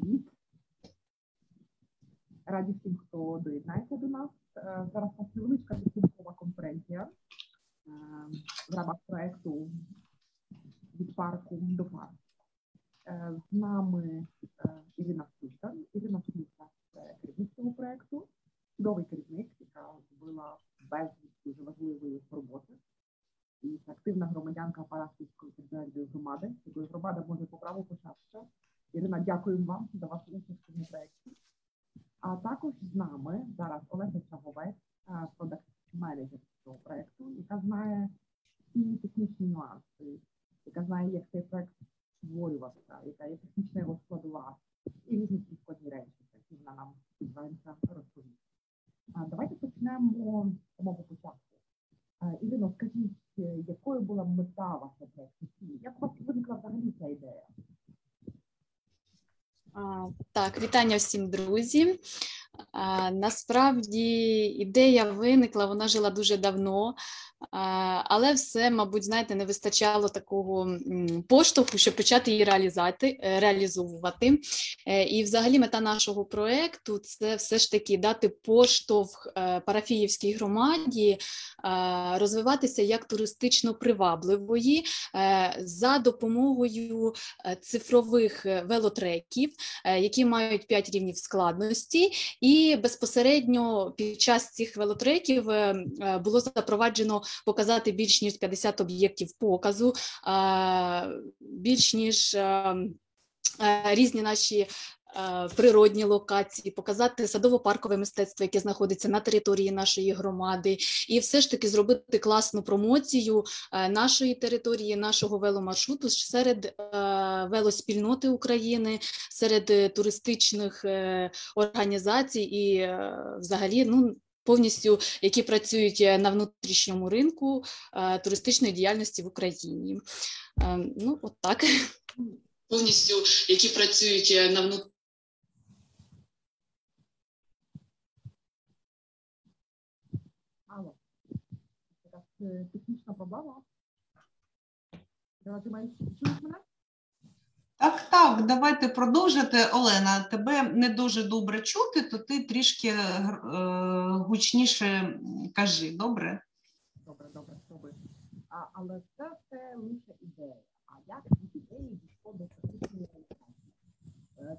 Привіт. Раді всім, хто доєднається до нас. Зараз у нас невеличка підсумкова конференція в рамках проєкту «Від парку до парку». З нами Ірина Слюсар. Ірина Слюсар – це керівник цього проєкту, чудовий керівник, яка зробила безліч дуже важливої роботи. І активна громадянка Парафіївської громади, якою громада може по праву початися. Ірина, дякуємо вам за вашу участь у проєкті. А також з нами зараз Олеся Чаговець, продакт-менеджер цього проєкту, яка знає всі технічні нюанси, яка знає, як цей проєкт створювався, яка є технічна його складова і різні складні речі, які вона нам сподівається розповість. Давайте почнемо з самого початку. Ірино, скажіть, якою була мета вашого проєкту? Як у вас виникла взагалі ця ідея? Так, вітання всім, друзі. Насправді ідея виникла, вона жила дуже давно, але все, мабуть, знаєте, не вистачало такого поштовху, щоб почати її реалізовувати. І взагалі мета нашого проєкту – це все ж таки дати поштовх парафіївській громаді розвиватися як туристично привабливої за допомогою цифрових велотреків, які мають 5 рівнів складності. І безпосередньо під час цих велотреків було запроваджено показати більш ніж 50 об'єктів показу, більш ніж різні наші природні локації, показати садово-паркове мистецтво, яке знаходиться на території нашої громади, і все ж таки зробити класну промоцію нашої території, нашого веломаршруту серед велоспільноти України, серед туристичних організацій і взагалі, повністю, які працюють на внутрішньому ринку туристичної діяльності в Україні. Алло, така технічна проблема. Так, давайте продовжити. Олена, тебе не дуже добре чути, то ти трішки гучніше кажи, добре? Добре, спробую. Але це лише ідея. А як від ідеї дійшло до практичної реалізації?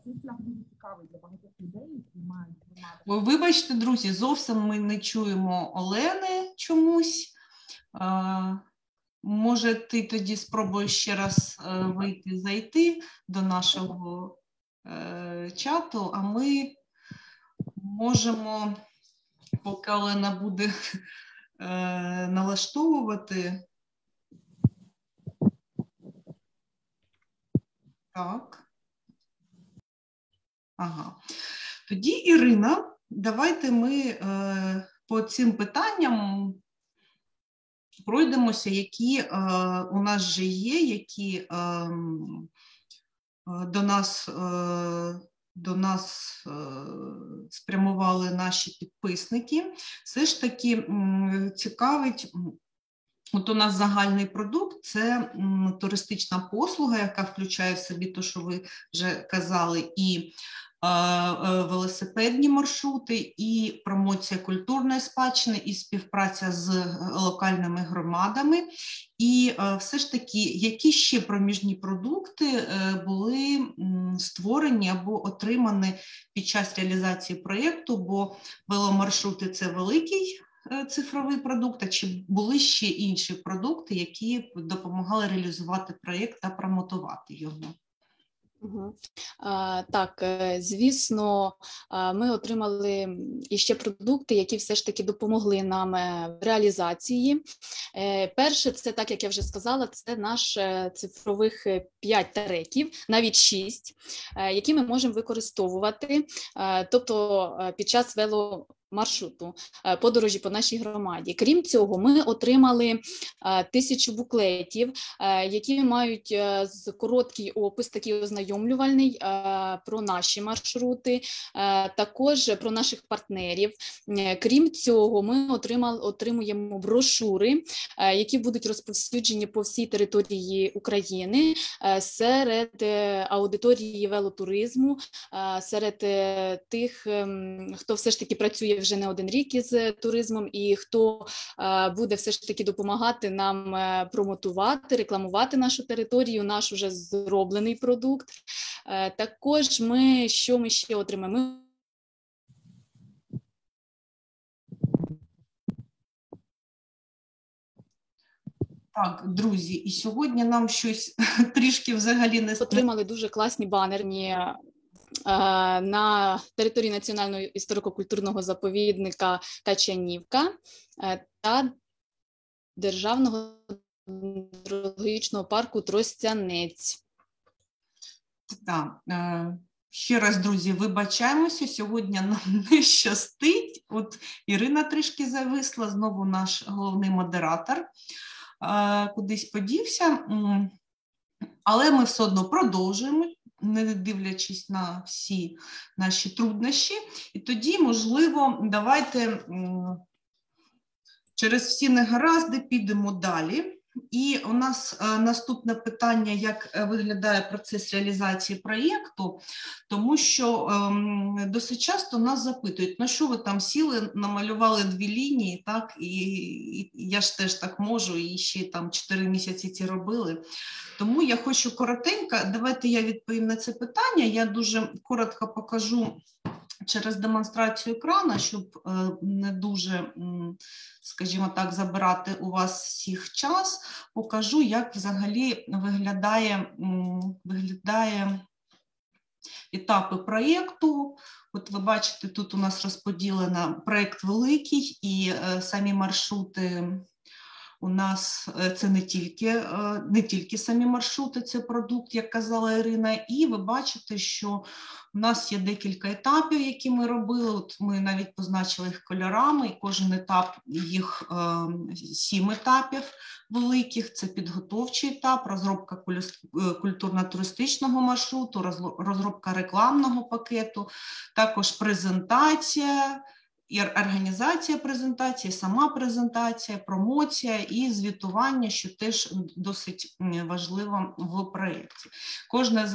Цей шлях дуже цікавий для багатьох людей, які мають формати. Вибачте, друзі, зовсім ми не чуємо Олени чомусь. Може, ти тоді спробуєш ще раз зайти до нашого чату, а ми можемо, поки Олена буде налаштовувати. Так. Ага. Тоді, Ірина, давайте ми по цим питанням пройдемося, які у нас же є, які до нас спрямували наші підписники. Все ж таки цікавить, от у нас загальний продукт – це туристична послуга, яка включає в собі те, що ви вже казали, і велосипедні маршрути, і промоція культурної спадщини, і співпраця з локальними громадами. І все ж таки, які ще проміжні продукти були створені або отримані під час реалізації проєкту, бо веломаршрути – це великий цифровий продукт, а чи були ще інші продукти, які допомагали реалізувати проєкт та промотувати його? Так, звісно, ми отримали іще продукти, які все ж таки допомогли нам в реалізації. Перше, це, так як я вже сказала, це наш цифрових 5 треків, навіть 6, які ми можемо використовувати, тобто під час веломаршруту, подорожі по нашій громаді. Крім цього, ми отримали 1000 буклетів, які мають короткий опис, такий ознайомлювальний, про наші маршрути, також про наших партнерів. Крім цього, ми отримуємо брошури, які будуть розповсюджені по всій території України серед аудиторії велотуризму, серед тих, хто все ж таки працює вже не один рік із туризмом і хто буде все ж таки допомагати нам промотувати, рекламувати нашу територію, наш уже зроблений продукт. Також ми, що ми ще отримаємо? Так, друзі, і сьогодні нам щось трішки взагалі не... Отримали дуже класні банерні на території Національного історико-культурного заповідника Качанівка та Державного дорогоїчного парку Тростянець. Так, ще раз, друзі, вибачаємося, сьогодні нам не щастить. От Ірина трішки зависла, знову наш головний модератор кудись подівся, але ми все одно продовжуємо, не дивлячись на всі наші труднощі. І тоді, можливо, давайте через всі негаразди підемо далі. І у нас наступне питання, як виглядає процес реалізації проєкту, тому що досить часто нас запитують, ну що ви там сіли, намалювали дві лінії, так, і я ж теж так можу, і ще там 4 місяці ці робили. Тому я хочу коротенько, давайте я відповім на це питання, я дуже коротко покажу через демонстрацію екрана, щоб не дуже, скажімо так, забирати у вас всіх час, покажу, як взагалі виглядає етапи проєкту. От ви бачите, тут у нас розподілено проєкт великий і самі маршрути. У нас це не тільки самі маршрути, це продукт, як казала Ірина, і ви бачите, що у нас є декілька етапів, які ми робили, от ми навіть позначили їх кольорами, і кожен етап, їх 7 етапів великих, це підготовчий етап, розробка культурно-туристичного маршруту, розробка рекламного пакету, також презентація, і організація презентації, сама презентація, промоція і звітування, що теж досить важливо в проєкті. Кожне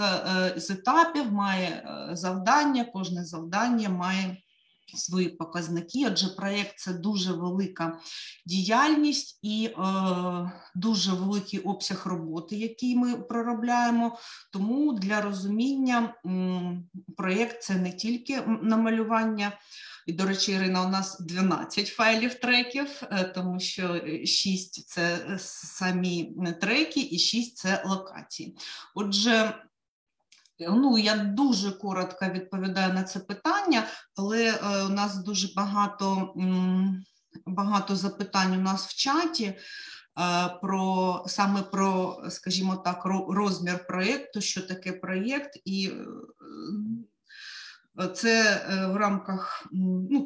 з етапів має завдання, кожне завдання має свої показники, адже проєкт – це дуже велика діяльність і дуже великий обсяг роботи, який ми проробляємо, тому для розуміння проєкт – це не тільки намалювання. І, до речі, Ірина, у нас 12 файлів треків, тому що 6 – це самі треки і 6 – це локації. Отже, ну, я дуже коротко відповідаю на це питання, але у нас дуже багато запитань у нас в чаті саме про, скажімо так, розмір проєкту, що таке проєкт і... Це в рамках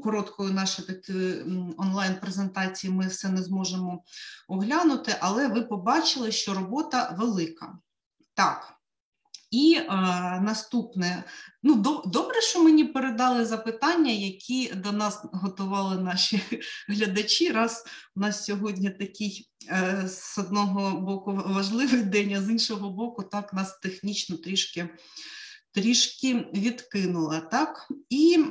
короткої нашої такої онлайн-презентації ми все не зможемо оглянути, але ви побачили, що робота велика. Так, і наступне. Добре, що мені передали запитання, які до нас готували наші глядачі, раз у нас сьогодні такий, з одного боку, важливий день, а з іншого боку, так нас технічно трішки відкинула, так? І,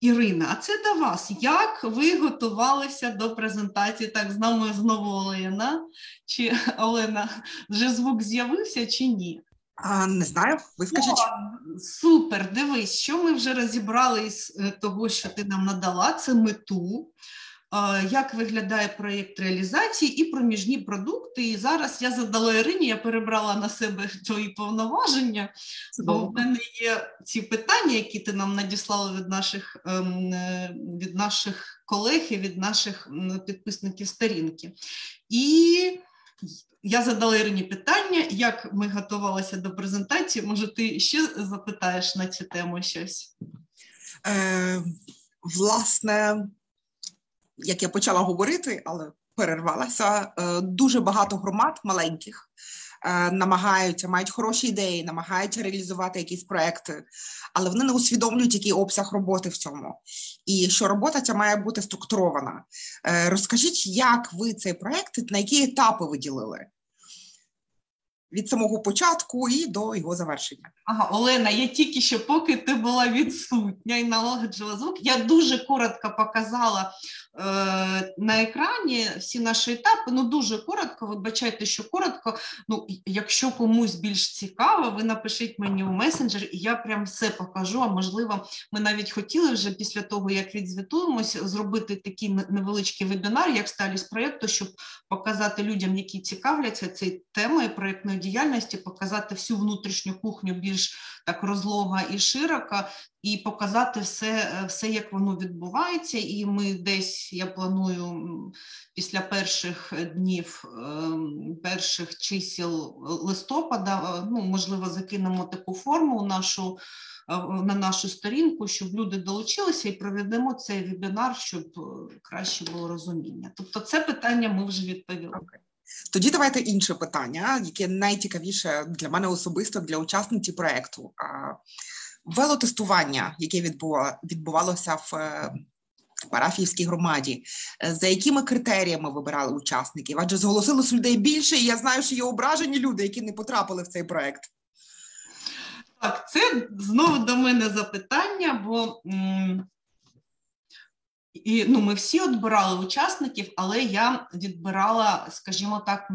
Ірина, а це до вас. Як ви готувалися до презентації? Так, з нами знову Олена. Чи, Олена, вже звук з'явився чи ні? Не знаю, вискочить. О, супер, дивись, що ми вже розібрали із того, що ти нам надала, це мету. Як виглядає проєкт реалізації і проміжні продукти. І зараз я задала Ірині, я перебрала на себе твої повноваження, бо в мене є ці питання, які ти нам надіслала від наших колег і від наших підписників сторінки. І я задала Ірині питання, як ми готувалися до презентації. Може, ти ще запитаєш на цю тему щось? Власне... Як я почала говорити, але перервалася, дуже багато громад маленьких намагаються, мають хороші ідеї, намагаються реалізувати якісь проекти, але вони не усвідомлюють, який обсяг роботи в цьому. І що робота ця має бути структурована. Розкажіть, як ви цей проект, на які етапи ви ділили? Від самого початку і до його завершення. Ага, Олена, я тільки що, поки ти була відсутня і налагоджила звук, я дуже коротко показала на екрані всі наші етапи, ну дуже коротко, вибачайте, що коротко, ну якщо комусь більш цікаво, ви напишіть мені у месенджер, і я прям все покажу, а можливо, ми навіть хотіли вже після того, як відзвітуємось, зробити такий невеличкий вебінар, як сталість проєкту, щоб показати людям, які цікавляться цією темою проєктної діяльності, показати всю внутрішню кухню більш так розлого і широко, і показати все, як воно відбувається, і ми десь, я планую, після перших днів, перших чисел листопада, ну, можливо, закинемо таку форму на нашу сторінку, щоб люди долучилися і проведемо цей вебінар, щоб краще було розуміння. Тобто це питання ми вже відповіли. Тоді давайте інше питання, яке найцікавіше для мене особисто, для учасниці проєкту. Велотестування, яке відбувалося в Парафіївській громаді. За якими критеріями вибирали учасників? Адже зголосилось людей більше, і я знаю, що є ображені люди, які не потрапили в цей проєкт. Так, це знову до мене запитання, бо ми всі відбирали учасників, але я відбирала, скажімо так,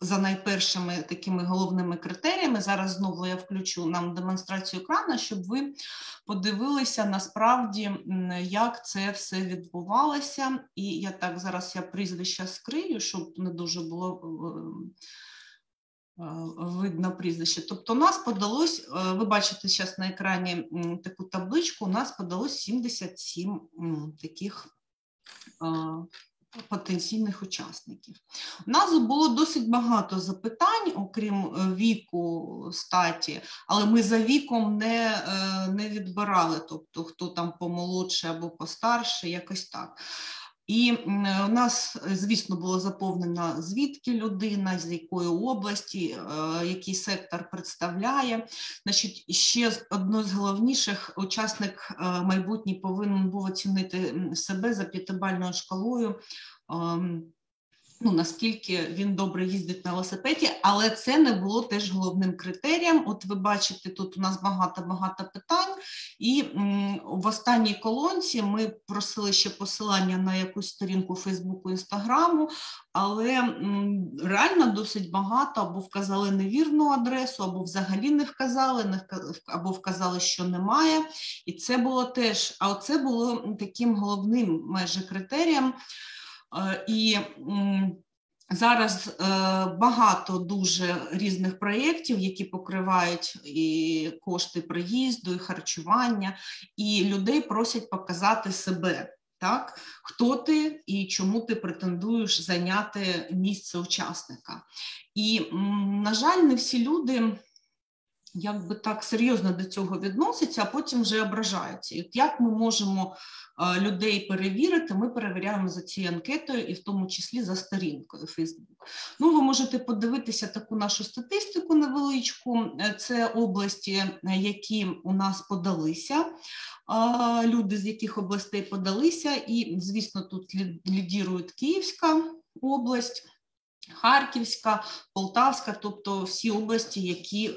за найпершими такими головними критеріями. Зараз знову я включу нам демонстрацію екрану, щоб ви подивилися насправді, як це все відбувалося. І я так зараз прізвища скрию, щоб не дуже було видно прізвище. Тобто нас подалось, ви бачите зараз на екрані таку табличку, у нас подалось 77 таких потенційних учасників. У нас було досить багато запитань, окрім віку, статі, але ми за віком не відбирали, тобто хто там помолодше або постарше, якось так. І у нас, звісно, було заповнено, звідки людина, з якої області, який сектор представляє. Значить, ще одне з головніших, учасник майбутній повинен був оцінити себе за 5-бальною шкалою, ну, наскільки він добре їздить на велосипеді, але це не було теж головним критерієм. От ви бачите, тут у нас багато-багато питань, і в останній колонці ми просили ще посилання на якусь сторінку Фейсбуку, Інстаграму, але реально досить багато, або вказали невірну адресу, або взагалі не вказали, або вказали, що немає, і це було теж, а це було таким головним майже критерієм. І зараз багато дуже різних проєктів, які покривають і кошти проїзду, і харчування, і людей просять показати себе, так? Хто ти і чому ти претендуєш зайняти місце учасника. І, на жаль, не всі люди якби так серйозно до цього відносяться, а потім вже ображаються. І от як ми можемо людей перевірити, ми перевіряємо за цією анкетою і в тому числі за сторінкою Фейсбук. Ну, ви можете подивитися таку нашу статистику невеличку. Це області, які у нас подалися, люди з яких областей подалися. І, звісно, тут лідірують Київська область, Харківська, Полтавська, тобто всі області, які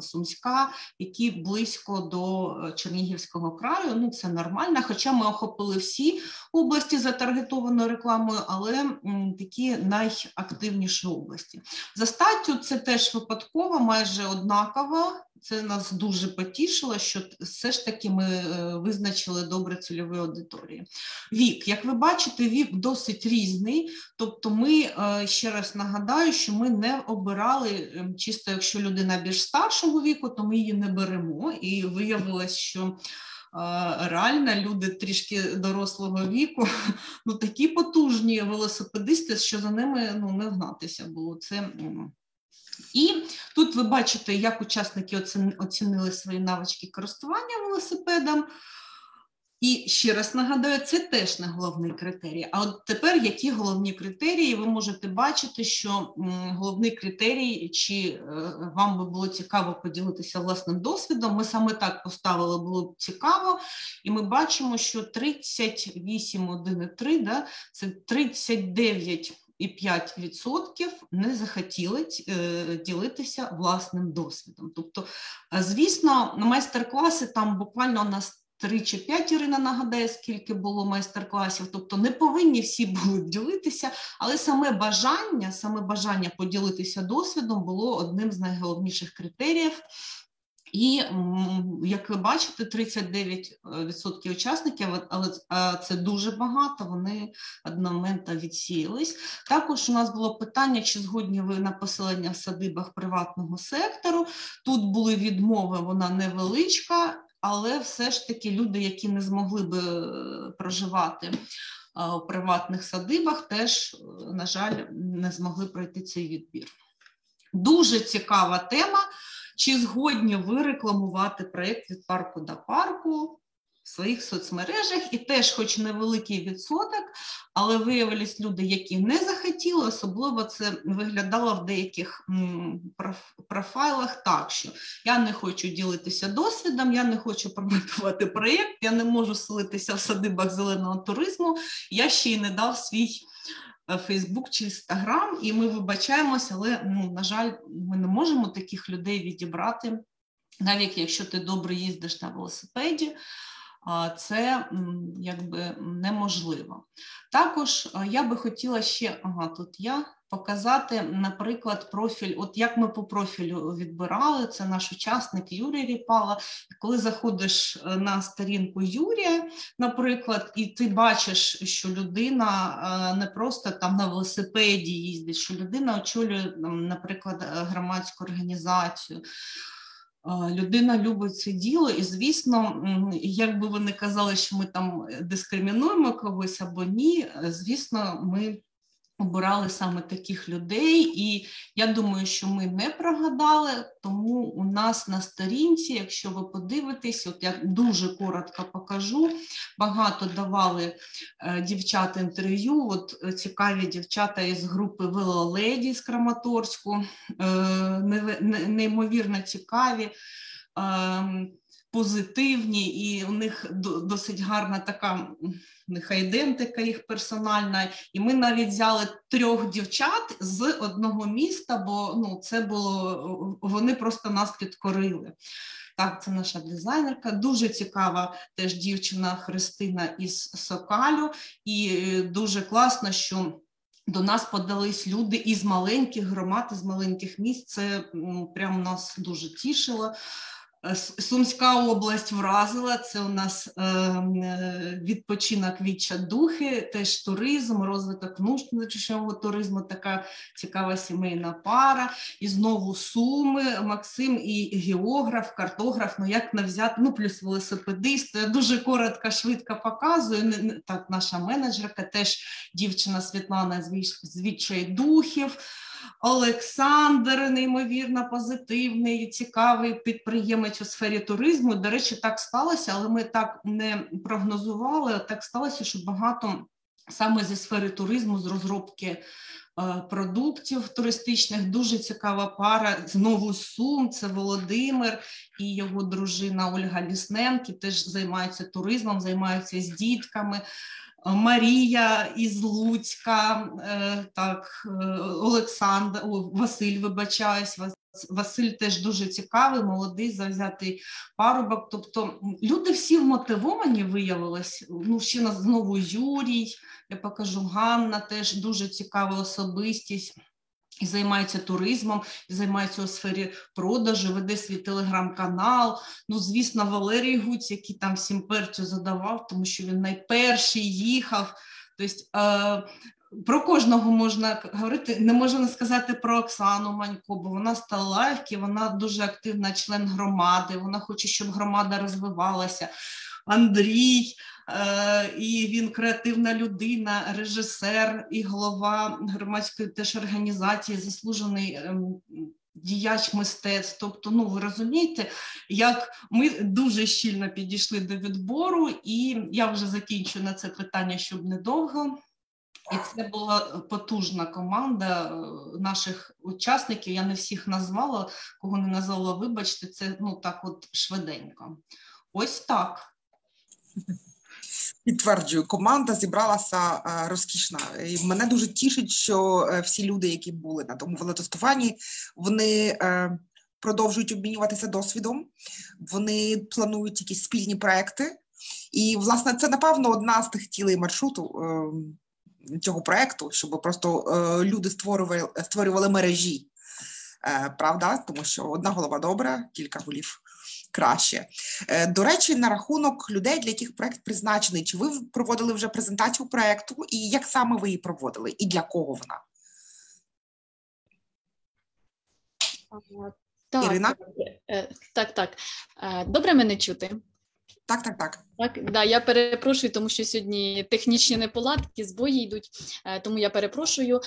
Сумська, які близько до Чернігівського краю, ну це нормально, хоча ми охопили всі області за таргетованою рекламою, але такі найактивніші області. За статтю це теж випадково, майже однаково. Це нас дуже потішило, що все ж таки ми визначили добре цільові аудиторії. Вік. Як ви бачите, вік досить різний. Тобто ми, ще раз нагадаю, що ми не обирали, чисто якщо людина більш старшого віку, то ми її не беремо. І виявилось, що реально люди трішки дорослого віку, ну такі потужні велосипедисти, що за ними не гнатися було. Це... І тут ви бачите, як учасники оцінили свої навички користування велосипедом. І ще раз нагадаю, це теж не головний критерій. А от тепер які головні критерії? Ви можете бачити, що головний критерій, чи вам би було цікаво поділитися власним досвідом, ми саме так поставили, було б цікаво, і ми бачимо, що 38,1,3, да, це 39,5% не захотіли ділитися власним досвідом. Тобто, звісно, майстер-класи там буквально у нас 3 чи 5, Ірина нагадає, скільки було майстер-класів, тобто не повинні всі були ділитися, але саме бажання поділитися досвідом було одним з найголовніших критеріїв. І, як ви бачите, 39% учасників, але це дуже багато, вони одномоментно відсіялись. Також у нас було питання, чи згодні ви на поселення в садибах приватного сектору. Тут були відмови, вона невеличка, але все ж таки люди, які не змогли би проживати у приватних садибах, теж, на жаль, не змогли пройти цей відбір. Дуже цікава тема. Чи згодні ви рекламувати проєкт «Від парку до парку» в своїх соцмережах? І теж хоч невеликий відсоток, але виявились люди, які не захотіли, особливо це виглядало в деяких профайлах так, що я не хочу ділитися досвідом, я не хочу промотувати проєкт, я не можу селитися в садибах зеленого туризму, я ще й не дав свій Фейсбук чи Інстаграм, і ми вибачаємося, але, на жаль, ми не можемо таких людей відібрати, навіть якщо ти добре їздиш на велосипеді, це, якби, неможливо. Також я би хотіла ще, показати, наприклад, профіль, от як ми по профілю відбирали, це наш учасник Юрій Рипала. Коли заходиш на сторінку Юрія, наприклад, і ти бачиш, що людина не просто там на велосипеді їздить, що людина очолює, наприклад, громадську організацію, людина любить це діло, і, звісно, як би вони казали, що ми там дискримінуємо когось або ні, звісно, ми обирали саме таких людей, і я думаю, що ми не прогадали, тому у нас на сторінці, якщо ви подивитесь, от я дуже коротко покажу, багато давали дівчат інтерв'ю, от цікаві дівчата із групи Велоледі з Краматорську, неймовірно цікаві, позитивні, і у них досить гарна така, нехай ідентика їх персональна, і ми навіть взяли 3 дівчат з одного міста, бо це було, вони просто нас підкорили. Так, це наша дизайнерка, дуже цікава теж дівчина Христина із Сокалю, і дуже класно, що до нас подались люди із маленьких громад, із маленьких міст, це прям нас дуже тішило. Сумська область вразила, це у нас відпочинок відчайдухи, теж туризм, розвиток внутрішнього туризму, така цікава сімейна пара. І знову Суми, Максим і географ, картограф, як навзяти, плюс велосипедист. Я дуже коротко, швидко показую. Так, наша менеджерка, теж дівчина Світлана з відчайдухів. Олександр, неймовірно позитивний, цікавий підприємець у сфері туризму. До речі, так сталося, але ми так не прогнозували, так сталося, що багато саме зі сфери туризму, з розробки продуктів туристичних. Дуже цікава пара, знову Сум, це Володимир і його дружина Ольга Лісненко, теж займаються туризмом, займаються з дітками. Марія із Луцька, Олександр, Василь, вибачаюсь, Василь теж дуже цікавий, молодий, завзятий парубок. Тобто люди всі вмотивовані виявилися. Ще нас знову Юрій, я покажу, Ганна теж дуже цікава особистість. І займається туризмом, і займається у сфері продажу, веде свій телеграм-канал. Звісно, Валерій Гуць, який там всім перцю задавав, тому що він найперший їхав. Тобто про кожного можна говорити, не можна сказати про Оксану Манько, бо вона з Талаївки, вона дуже активна член громади, вона хоче, щоб громада розвивалася. Андрій, і він креативна людина, режисер і голова громадської теж організації, заслужений діяч мистецтв. Тобто, ну, ви розумієте, як ми дуже щільно підійшли до відбору, і я вже закінчу на це питання, щоб недовго. І це була потужна команда наших учасників, я не всіх назвала, кого не назвала, вибачте, це, ну, так от швиденько. Ось так. Підтверджую, команда зібралася розкішна. І мене дуже тішить, що всі люди, які були на тому велотестуванні, вони продовжують обмінюватися досвідом, вони планують якісь спільні проекти. І, власне, це, напевно, одна з тих цілей маршруту цього проекту, щоб просто люди створювали мережі. Правда? Тому що одна голова добра, кілька голів краще. До речі, на рахунок людей, для яких проект призначений, чи ви проводили вже презентацію проекту, і як саме ви її проводили, і для кого вона? Так, Ірина? Так. Добре мене чути? Так. Так, я перепрошую, тому що сьогодні технічні неполадки, збої йдуть, тому я перепрошую.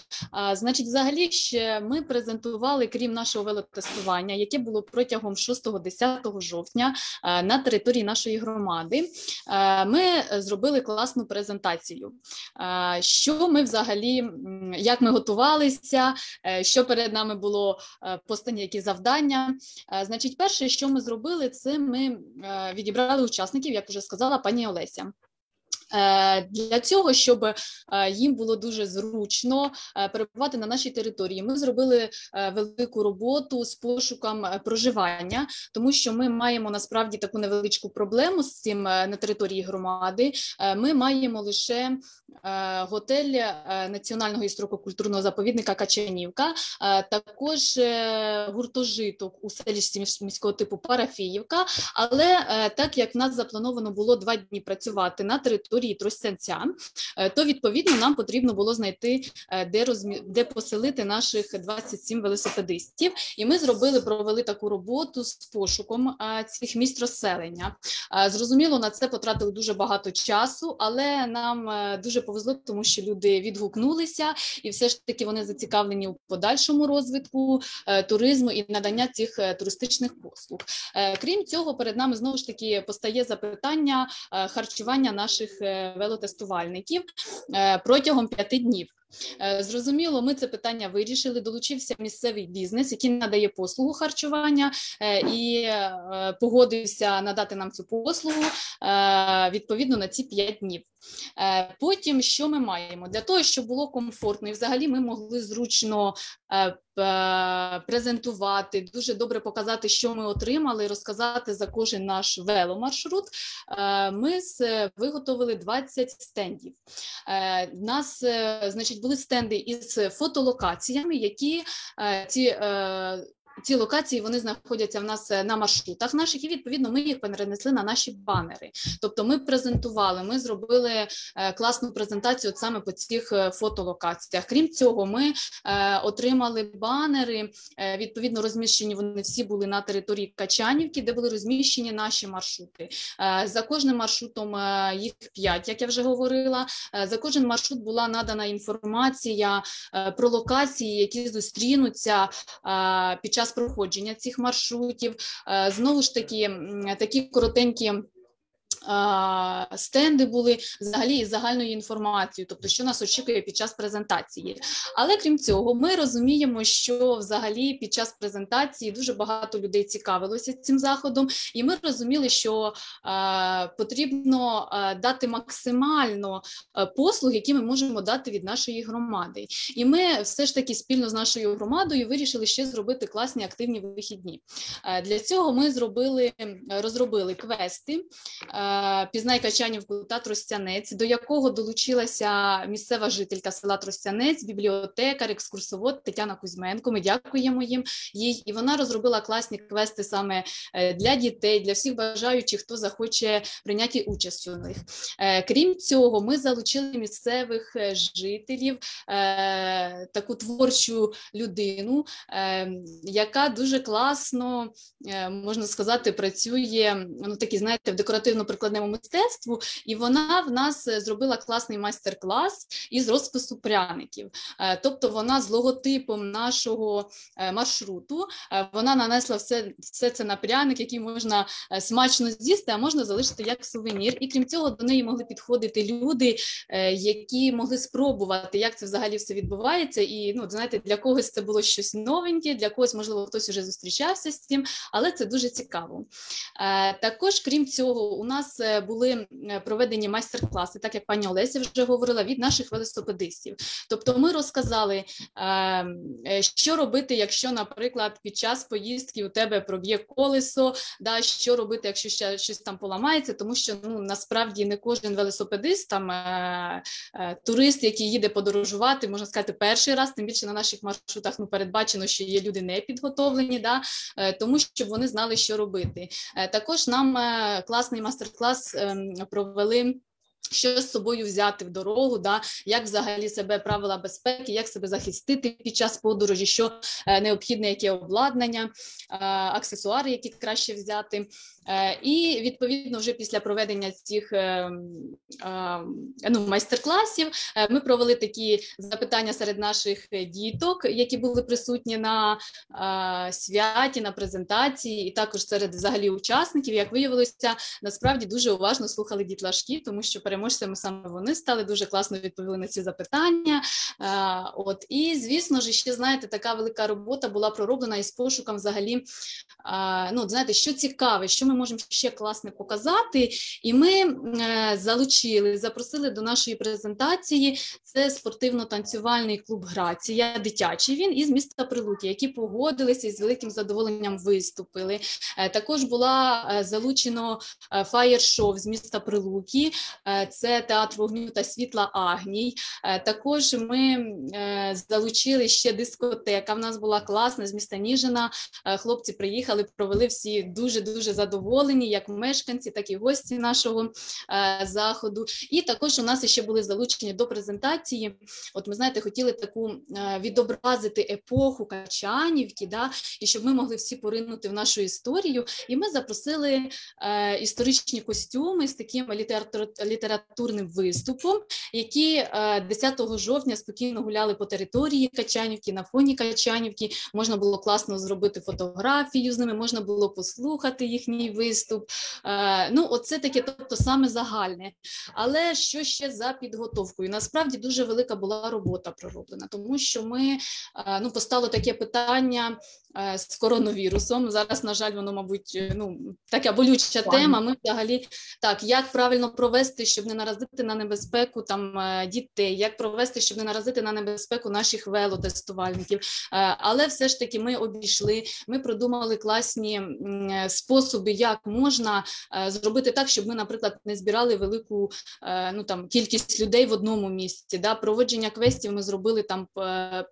Значить, взагалі ще ми презентували, крім нашого велотестування, яке було протягом 6-10 жовтня на території нашої громади, ми зробили класну презентацію. Що ми взагалі, як ми готувалися, що перед нами було постані, які завдання. Значить, перше, що ми зробили, це ми відібрали учасників, як вже сказали, пані Олеся. Для цього, щоб їм було дуже зручно перебувати на нашій території, ми зробили велику роботу з пошуком проживання, тому що ми маємо насправді таку невеличку проблему з цим на території громади. Ми маємо лише готель Національного історико-культурного заповідника Качанівка, також гуртожиток у селищі міського типу Парафіївка, але так як в нас заплановано було 2 дні працювати на території Тростянця, то, відповідно, нам потрібно було знайти, де поселити наших 27 велосипедистів. І ми провели таку роботу з пошуком цих місць розселення. Зрозуміло, на це потратили дуже багато часу, але нам дуже повезло, тому що люди відгукнулися, і все ж таки вони зацікавлені у подальшому розвитку туризму і надання цих туристичних послуг. Крім цього, перед нами, знову ж таки, постає запитання харчування наших велотестувальників протягом 5 днів. Зрозуміло, ми це питання вирішили, долучився місцевий бізнес, який надає послугу харчування і погодився надати нам цю послугу, відповідно, на ці 5 днів. Потім, що ми маємо? Для того, щоб було комфортно і взагалі ми могли зручно презентувати, дуже добре показати, що ми отримали, розказати за кожен наш веломаршрут, ми виготовили 20 стендів. У нас, значить, були стенди із фотолокаціями, які ці локації, вони знаходяться в нас на маршрутах наших, і, відповідно, ми їх перенесли на наші банери. Тобто ми презентували, ми зробили класну презентацію саме по цих фотолокаціях. Крім цього, ми отримали банери, відповідно, розміщені вони всі були на території Качанівки, де були розміщені наші маршрути. За кожним маршрутом їх 5, як я вже говорила. За кожен маршрут була надана інформація про локації, які зустрінуться під час проходження цих маршрутів. Знову ж таки, такі коротенькі стенди були взагалі із загальною інформацією, тобто що нас очікує під час презентації. Але крім цього, ми розуміємо, що взагалі під час презентації дуже багато людей цікавилося цим заходом, і ми розуміли, що потрібно дати максимально послуг, які ми можемо дати від нашої громади. І ми все ж таки спільно з нашою громадою вирішили ще зробити класні активні вихідні. Для цього ми розробили квести «Пізнай Качанівку та Тростянець», до якого долучилася місцева жителька села Тростянець, бібліотекар, екскурсовод Тетяна Кузьменко. Ми дякуємо їй. І вона розробила класні квести саме для дітей, для всіх бажаючих, хто захоче прийняти участь у них. Крім цього, ми залучили місцевих жителів, таку творчу людину, яка дуже класно, можна сказати, працює, ну, такі, знаєте, в декоративно-прикладній прикладному мистецтву, і вона в нас зробила класний майстер-клас із розпису пряників. Тобто вона з логотипом нашого маршруту, вона нанесла все це на пряник, який можна смачно з'їсти, а можна залишити як сувенір. І крім цього, до неї могли підходити люди, які могли спробувати, як це взагалі все відбувається. І, ну, знаєте, для когось це було щось новеньке, для когось, можливо, хтось уже зустрічався з цим, але це дуже цікаво. Також, крім цього, у нас були проведені майстер-класи, так як пані Олеся вже говорила, від наших велосипедистів. Тобто ми розказали, що робити, якщо, наприклад, під час поїздки у тебе проб'є колесо, да, що робити, якщо ще щось там поламається, тому що, ну, насправді не кожен велосипедист, там, турист, який їде подорожувати, можна сказати, перший раз, тим більше на наших маршрутах, ну, передбачено, що є люди непідготовлені, да, тому щоб вони знали, що робити. Також нам класний мастер-клас провели, що з собою взяти в дорогу, да, як взагалі себе правила безпеки, як себе захистити під час подорожі, що необхідне, яке обладнання, аксесуари, які краще взяти. І, відповідно, вже після проведення цих майстер-класів ми провели такі запитання серед наших діток, які були присутні на святі, на презентації, і також серед взагалі учасників. Як виявилося, насправді дуже уважно слухали дітлашки, тому що переможцями саме вони стали, дуже класно відповіли на ці запитання. І, звісно ж, ще, знаєте, така велика робота була пророблена із пошуком взагалі, що цікаве, що ми можемо ще класно показати. І ми запросили до нашої презентації, це спортивно-танцювальний клуб «Грація», дитячий він, із міста Прилуки, які погодилися і з великим задоволенням виступили. Також була залучено фаєр-шоу з міста Прилуки, це театр вогню та світла «Агній». Також ми залучили ще дискотека, в нас була класна з міста Ніжина, хлопці приїхали, провели, всі дуже-дуже задоволені, як мешканці, так і гості нашого заходу. І також у нас ще були залучені до презентації, от ми, знаєте, хотіли таку відобразити епоху Качанівки, да, і щоб ми могли всі поринути в нашу історію, і ми запросили історичні костюми з таким літературним виступом, які 10 жовтня спокійно гуляли по території Качанівки, на фоні Качанівки, можна було класно зробити фотографію з ними, можна було послухати їхній виступ. Ну, оце таке, тобто, саме загальне. Але що ще за підготовкою? Насправді дуже велика була робота пророблена, тому що ми, постало таке питання з коронавірусом. Зараз, на жаль, воно, мабуть, така болюча тема. Ми взагалі, так, як правильно провести, щоб не наразити на небезпеку там дітей, як провести, щоб не наразити на небезпеку наших велотестувальників. Але все ж таки ми обійшли, ми продумали класні способи, як можна зробити так, щоб ми, наприклад, не збирали велику кількість людей в одному місці. Да? Проводження квестів ми зробили там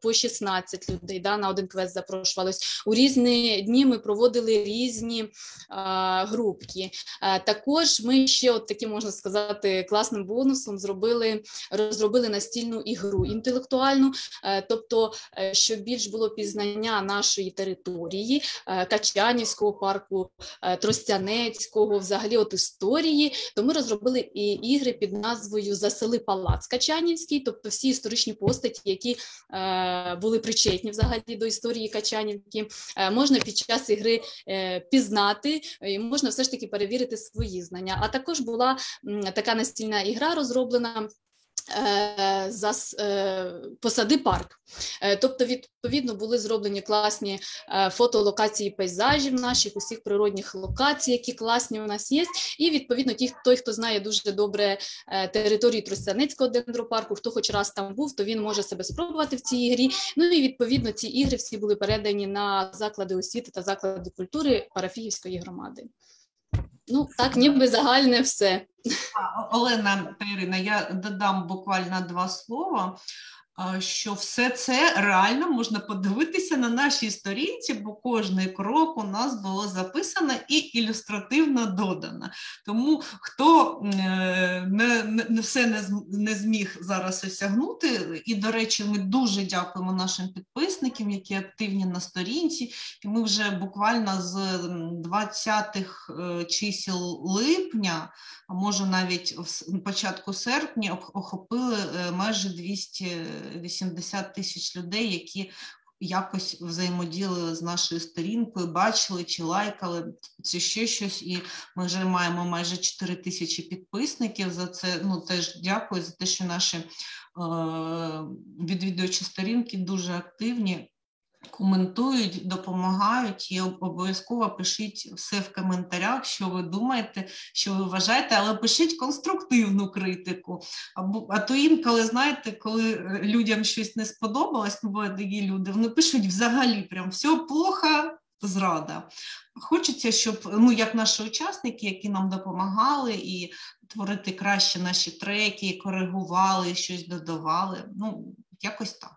по 16 людей, да? На один квест запрошувалось. У різні дні ми проводили різні групки. Також ми ще от таким, можна сказати, класним бонусом розробили настільну ігру інтелектуальну, тобто, щоб більш було пізнання нашої території, Качанівського парку, Тростянецького, взагалі от історії, то ми розробили і ігри під назвою «Засели Палац Качанівський», тобто всі історичні постаті, які були причетні взагалі до історії Качанівки, можна під час ігри пізнати і можна все ж таки перевірити свої знання. А також була така настільна ігра розроблена «Посади парк». Тобто, відповідно, були зроблені класні фотолокації пейзажів наших, усіх природних локацій, які класні у нас є. І, відповідно, той, хто знає дуже добре територію Тростянецького дендропарку, хто хоч раз там був, то він може себе спробувати в цій ігрі. Ну і, відповідно, ці ігри всі були передані на заклади освіти та заклади культури Парафіївської громади. Ну, так ніби загальне все. Олена та Ірина, я додам буквально 2 слова. що все це реально можна подивитися на нашій сторінці, бо кожний крок у нас було записано і ілюстративно додано. Тому хто не зміг зараз осягнути, і, до речі, ми дуже дякуємо нашим підписникам, які активні на сторінці, і ми вже буквально з 20-х чисел липня, а може навіть початку серпня, охопили майже 280 тисяч людей, які якось взаємодіяли з нашою сторінкою, бачили чи лайкали, чи ще щось, і ми вже маємо майже 4 тисячі підписників. За це, ну, теж дякую за те, що наші відвідувачі сторінки дуже активні, коментують, допомагають, і обов'язково пишіть все в коментарях, що ви думаєте, що ви вважаєте, але пишіть конструктивну критику. А то інколи, знаєте, коли людям щось не сподобалось, ну, бувають такі люди, вони пишуть взагалі прям все плохо, зрада. Хочеться, щоб, ну, як наші учасники, які нам допомагали і творити краще наші треки, коригували, щось додавали, ну, якось так.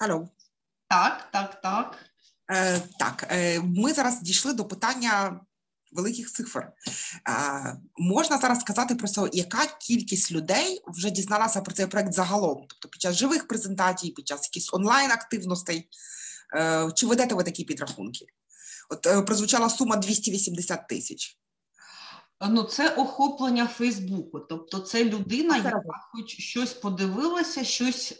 Алло. Так. Ми зараз дійшли до питання великих цифр. Можна зараз сказати про це, яка кількість людей вже дізналася про цей проект загалом? Тобто під час живих презентацій, під час якихось онлайн-активностей? Чи ведете ви такі підрахунки? От прозвучала сума 280 тисяч. Ну, це охоплення Фейсбуку, тобто це людина, яка хоч щось подивилася, щось,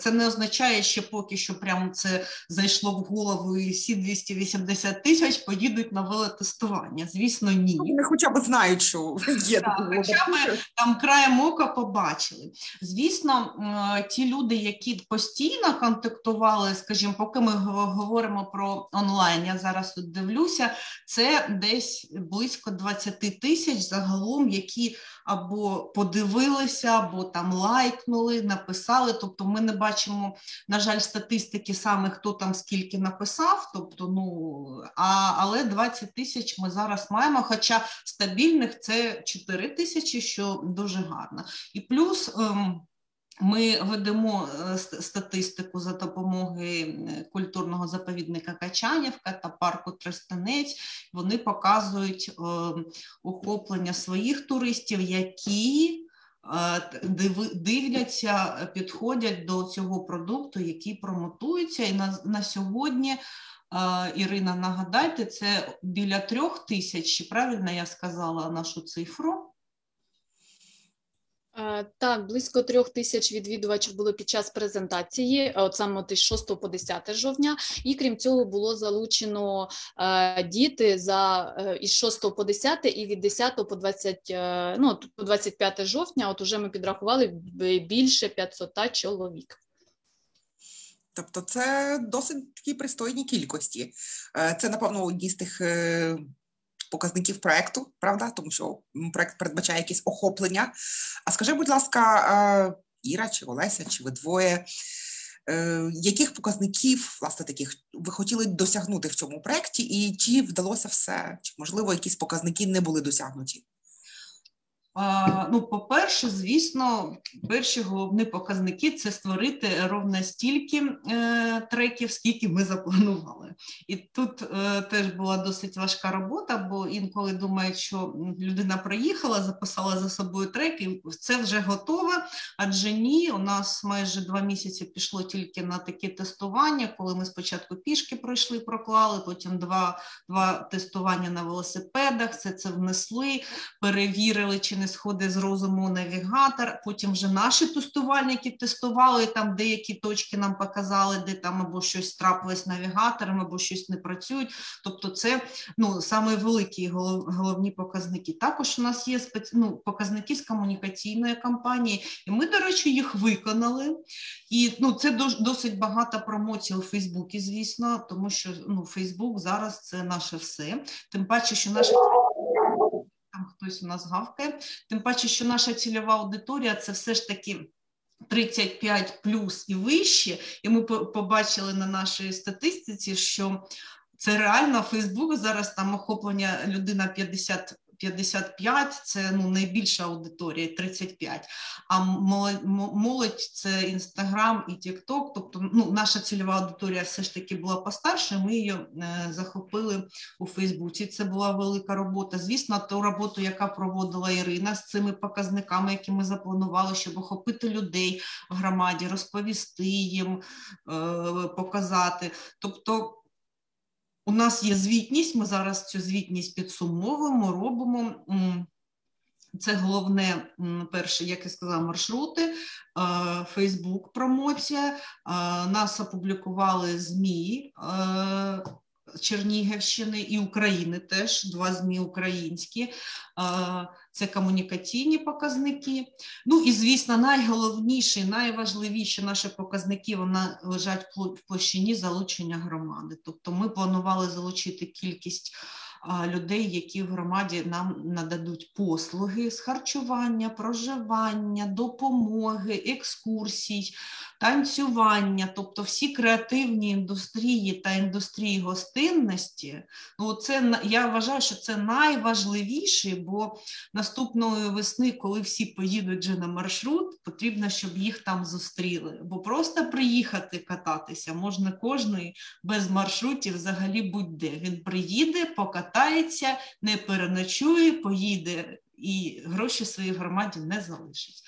це не означає, що поки що прямо це зайшло в голову і всі 280 тисяч поїдуть на велотестування, звісно, ні. Вони хоча б знають, що є. Так, хоча б там краєм ока побачили. Звісно, ті люди, які постійно контактували, скажімо, поки ми говоримо про онлайн, я зараз тут дивлюся, це десь близько 20 тисяч загалом, які або подивилися, або там лайкнули, написали. Тобто ми не бачимо, на жаль, статистики саме, хто там скільки написав, тобто, ну, але 20 тисяч ми зараз маємо, хоча стабільних це 4 тисячі, що дуже гарно. І плюс... Ми ведемо статистику за допомогою культурного заповідника Качанівка та парку Тростянець. Вони показують охоплення своїх туристів, які дивляться, підходять до цього продукту, який промотується. І на сьогодні, Ірина, нагадайте, це біля 3 тисяч, правильно я сказала нашу цифру? Так, близько 3 тисяч відвідувачів було під час презентації, от саме з 6 по 10 жовтня, і крім цього було залучено діти із 6 по 10 і від 10 по 25 жовтня, от уже ми підрахували більше 500 чоловік. Тобто це досить такі пристойні кількості. Це, напевно, одні з тих... показників проєкту, правда? Тому що проєкт передбачає якісь охоплення. А скажи, будь ласка, Іра чи Олеся, чи ви двоє, яких показників, власне, таких ви хотіли досягнути в цьому проєкті, і чи вдалося все? Чи, можливо, якісь показники не були досягнуті? Ну, по-перше, звісно, перші головні показники – це створити рівно стільки треків, скільки ми запланували. І тут теж була досить важка робота, бо інколи думають, що людина приїхала, записала за собою трек, і це вже готове, адже ні, у нас майже 2 місяці пішло тільки на такі тестування, коли ми спочатку пішки пройшли, проклали, потім два тестування на велосипедах, це внесли, перевірили, чи не сходить з розуму навігатор, потім вже наші тестувальники тестували, там деякі точки нам показали, де там або щось трапилось навігатором, або щось не працюють. Тобто це, ну, саме великі головні показники. Також у нас є показники з комунікаційної кампанії, і ми, до речі, їх виконали. І, ну, це досить багато промоцій у Фейсбуці, звісно, тому що, ну, Фейсбук зараз це наше все. Тим паче, що наші... Там хтось у нас гавкає. Тим паче, що наша цільова аудиторія – це все ж таки 35 плюс і вище, і ми побачили на нашій статистиці, що це реально Фейсбук зараз там охоплення людина 55, це ну, найбільша аудиторія, 35, а молодь це Інстаграм і Тікток, тобто ну, наша цільова аудиторія все ж таки була постарше, ми її захопили у Фейсбуці, це була велика робота. Звісно, ту роботу, яка проводила Ірина з цими показниками, які ми запланували, щоб охопити людей в громаді, розповісти їм, показати, тобто у нас є звітність, ми зараз цю звітність підсумовуємо, робимо. Це головне, перше, як я сказала, маршрути, Фейсбук, промоція. Нас опублікували ЗМІ Чернігівщини і України теж, два ЗМІ українські. Це комунікаційні показники. Ну і, звісно, найголовніші, найважливіші наші показники, вони лежать в площині залучення громади. Тобто ми планували залучити кількість людей, які в громаді нам нададуть послуги з харчування, проживання, допомоги, екскурсій, танцювання, тобто всі креативні індустрії та індустрії гостинності. Ну, це, я вважаю, що це найважливіше, бо наступної весни, коли всі поїдуть вже на маршрут, потрібно, щоб їх там зустріли. Бо просто приїхати кататися можна кожний без маршрутів взагалі будь-де. Він приїде, покатається, не переночує, поїде і гроші своїй громаді не залишить.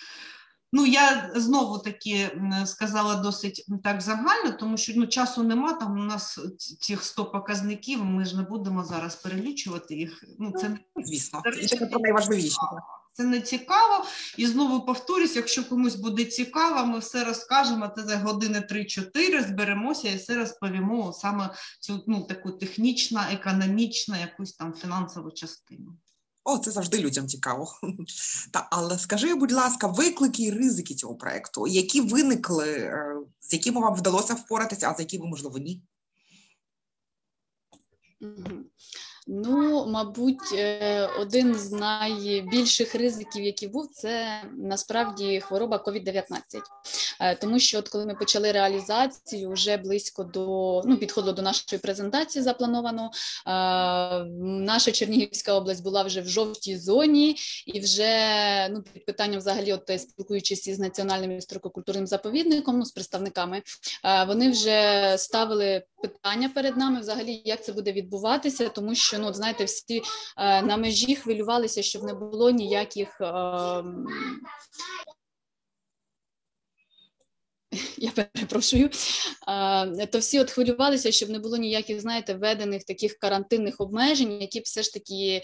Ну, я знову таки сказала досить так загально, тому що ну, часу нема, там у нас цих 100 показників, ми ж не будемо зараз перелічувати їх. Ну, це не звісно. Це про найважливіше. Це не цікаво. І знову повторюсь, якщо комусь буде цікаво, ми все розкажемо, це за години 3-4 зберемося і все розповімо саме цю ну, таку технічну, економічну, якусь там фінансову частину. О, це завжди людям цікаво. Та, але скажи, будь ласка, виклики і ризики цього проєкту, які виникли, з якими вам вдалося впоратися, а з якими, можливо, ні? Ну, мабуть, один з найбільших ризиків, який був, це насправді хвороба COVID-19. Тому що от коли ми почали реалізацію, вже близько до, ну, підходило до нашої презентації заплановано, наша Чернігівська область була вже в жовтій зоні і вже, ну, під питанням взагалі, от спілкуючись із національним історико-культурним заповідником, ну, з представниками, вони вже ставили питання перед нами взагалі, як це буде відбуватися, тому що, ну, знаєте, всі на межі хвилювалися, щоб не було ніяких... Я перепрошую, то всі от хвилювалися, щоб не було ніяких, знаєте, введених таких карантинних обмежень, які б все ж таки,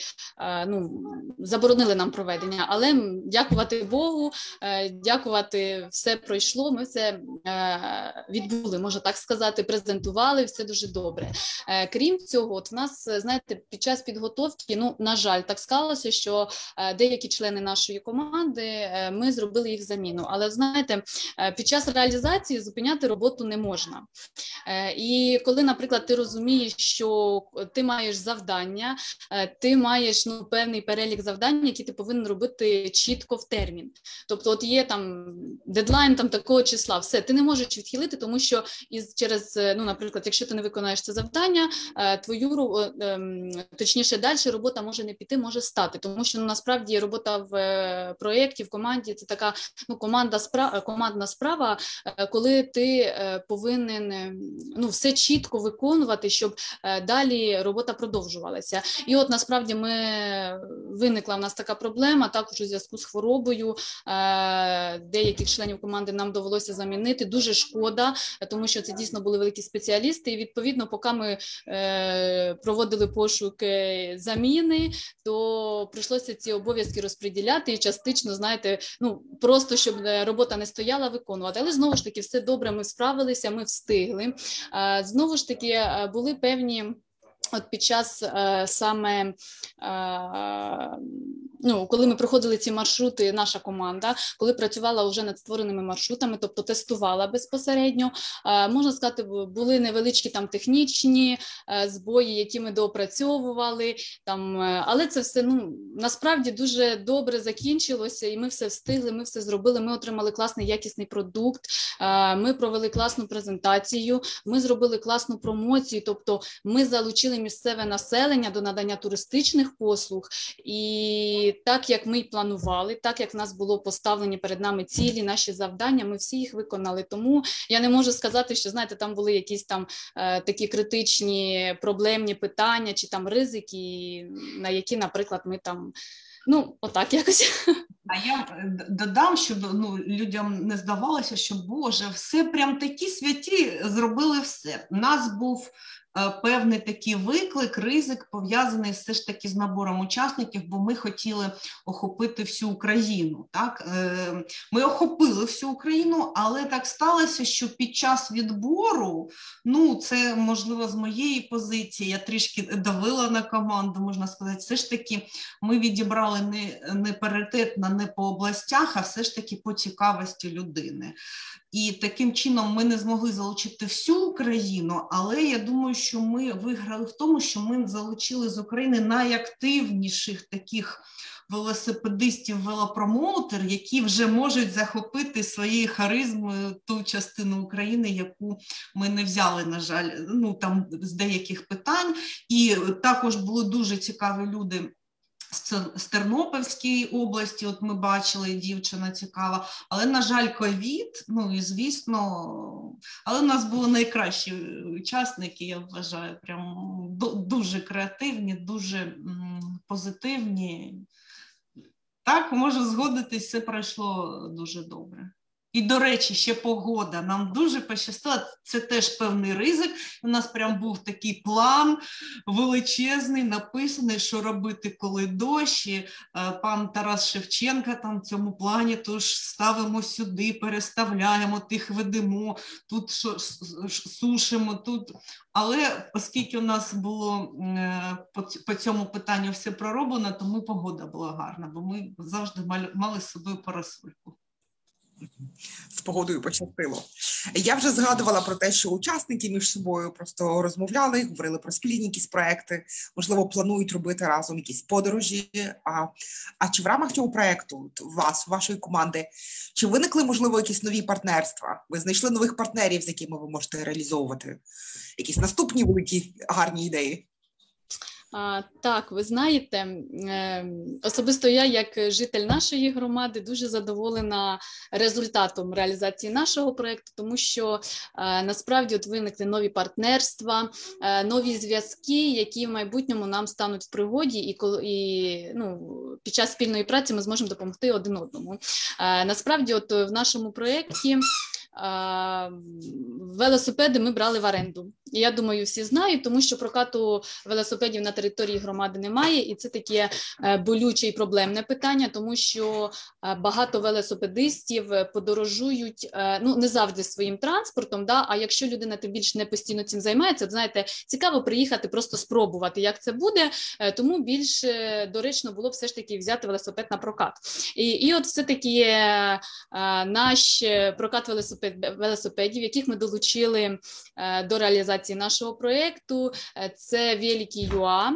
ну, заборонили нам проведення. Але дякувати Богу, дякувати, все пройшло, ми все відбули, можна так сказати, презентували, все дуже добре. Крім цього, от в нас, знаєте, під час підготовки, ну, на жаль, так сталося, що деякі члени нашої команди, ми зробили їх заміну. Але, знаєте, під час реалізації зупиняти роботу не можна. І коли, наприклад, ти розумієш, що ти маєш завдання, ти маєш, ну, певний перелік завдань, які ти повинен робити чітко в термін. Тобто от є там дедлайн там такого числа, все, ти не можеш відхилити, тому що через, ну, наприклад, якщо ти не виконаєш це завдання, твою, точніше, далі робота може не піти, може стати, тому що, ну, насправді робота в проєкті, в команді, це така, ну, командна справа, коли ти повинен, ну, все чітко виконувати, щоб далі робота продовжувалася. І от насправді виникла в нас така проблема, також у зв'язку з хворобою деяких членів команди нам довелося замінити. Дуже шкода, тому що це дійсно були великі спеціалісти, і відповідно, поки ми проводили пошуки заміни, то прийшлося ці обов'язки розподіляти і частично, знаєте, ну, просто щоб робота не стояла, виконувати. Але знову ж таки, все добре, ми справилися, ми встигли. Знову ж таки, були певні от під час саме, ну, коли ми проходили ці маршрути, наша команда, коли працювала вже над створеними маршрутами, тобто тестувала безпосередньо, можна сказати, були невеличкі там технічні збої, які ми доопрацьовували, там, але це все, ну, насправді дуже добре закінчилося, і ми все встигли, ми все зробили, ми отримали класний якісний продукт, ми провели класну презентацію, ми зробили класну промоцію, тобто ми залучили місцеве населення до надання туристичних послуг, і так, як ми й планували, так, як в нас було поставлені перед нами цілі, наші завдання, ми всі їх виконали. Тому я не можу сказати, що, знаєте, там були якісь там такі критичні, проблемні питання чи там ризики, на які, наприклад, ми там, ну, отак якось. А я додам, щоб, ну, людям не здавалося, що, Боже, все прям такі святі зробили все. У нас був певний такий виклик, ризик, пов'язаний все ж таки з набором учасників, бо ми хотіли охопити всю Україну. Так? Ми охопили всю Україну, але так сталося, що під час відбору, ну, це, можливо, з моєї позиції, я трішки давила на команду, можна сказати, все ж таки ми відібрали не паритетно, не по областях, а все ж таки по цікавості людини. І таким чином ми не змогли залучити всю Україну, але я думаю, що ми виграли в тому, що ми залучили з України найактивніших таких велосипедистів-велопромоутерів, які вже можуть захопити своєю харизмою ту частину України, яку ми не взяли, на жаль, ну, там з деяких питань. І також були дуже цікаві люди з Тернопільської області, от ми бачили, дівчина цікава, але, на жаль, ковід, ну і звісно, але в нас були найкращі учасники, я вважаю, прям дуже креативні, дуже позитивні. Так, можу згодитись, все пройшло дуже добре. І, до речі, ще погода. Нам дуже пощастило, це теж певний ризик. У нас прям був такий план величезний, написаний, що робити, коли дощ. І пан Тарас Шевченка там в цьому плані, тож ставимо сюди, переставляємо, тих ведемо, тут сушимо, тут... Але оскільки у нас було по цьому питанню все пророблено, то ми погода була гарна, бо ми завжди мали з собою парасольку. З погодою пощастило. Я вже згадувала про те, що учасники між собою просто розмовляли, говорили про спільні якісь проекти, можливо, планують робити разом якісь подорожі. А чи в рамках цього проекту, вас, вашої команди, чи виникли, можливо, якісь нові партнерства? Ви знайшли нових партнерів, з якими ви можете реалізовувати якісь наступні великі гарні ідеї? Так, ви знаєте, особисто я, як житель нашої громади, дуже задоволена результатом реалізації нашого проєкту, тому що насправді от виникли нові партнерства, нові зв'язки, які в майбутньому нам стануть в пригоді, і ну, під час спільної праці ми зможемо допомогти один одному. Насправді, от в нашому проєкті велосипеди ми брали в оренду. Я думаю, всі знають, тому що прокату велосипедів на території громади немає, і це таке болюче і проблемне питання, тому що багато велосипедистів подорожують, ну, не завжди своїм транспортом, да? А якщо людина тим більше не постійно цим займається, то, знаєте, цікаво приїхати, просто спробувати, як це буде, тому більш доречно було б все ж таки взяти велосипед на прокат. І от все-таки наш прокат велосипедів, яких ми долучили до реалізації нашого проєкту, це Велікі ЮА.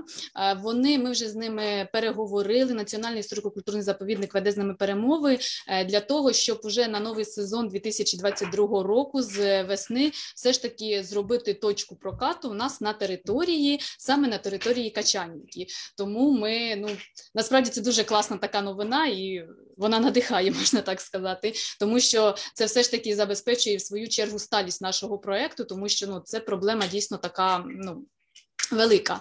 Ми вже з ними переговорили, Національний історико-культурний заповідник веде з ними перемови для того, щоб уже на новий сезон 2022 року з весни все ж таки зробити точку прокату у нас на території, саме на території Качанівки. Тому ми, ну, насправді це дуже класна така новина, і вона надихає, можна так сказати, тому що це все ж таки забезпечує, в свою чергу, сталість нашого проєкту, тому що, ну, це проблема дійсно така, ну, велика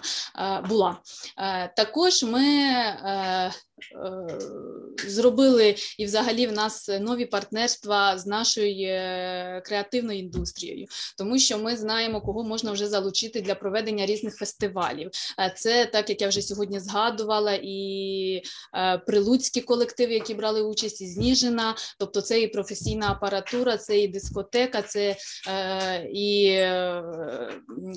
була. Також ми зробили, і взагалі в нас нові партнерства з нашою креативною індустрією, тому що ми знаємо, кого можна вже залучити для проведення різних фестивалів. Це, так як я вже сьогодні згадувала, і прилуцькі колективи, які брали участь, і з Ніжина, тобто це і професійна апаратура, це і дискотека, це і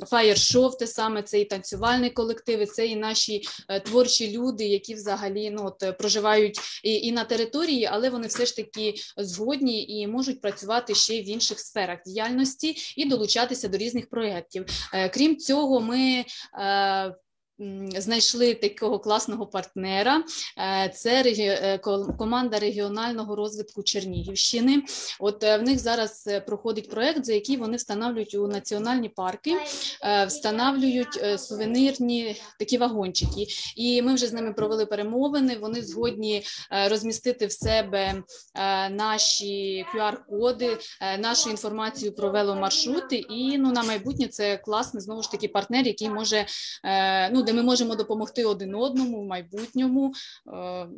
фаєр-шоу, те саме, це це і танцювальний колектив, і це і наші творчі люди, які взагалі проживають і на території, але вони все ж таки згодні і можуть працювати ще й в інших сферах діяльності і долучатися до різних проєктів. Крім цього, ми знайшли такого класного партнера, це команда регіонального розвитку Чернігівщини. От в них зараз проходить проєкт, за який вони встановлюють у національні парки, встановлюють сувенірні такі вагончики. І ми вже з ними провели перемовини, вони згодні розмістити в себе наші QR-коди, нашу інформацію про веломаршрути і на майбутнє це класний, знову ж таки, партнер, який може, де ми можемо допомогти один одному в майбутньому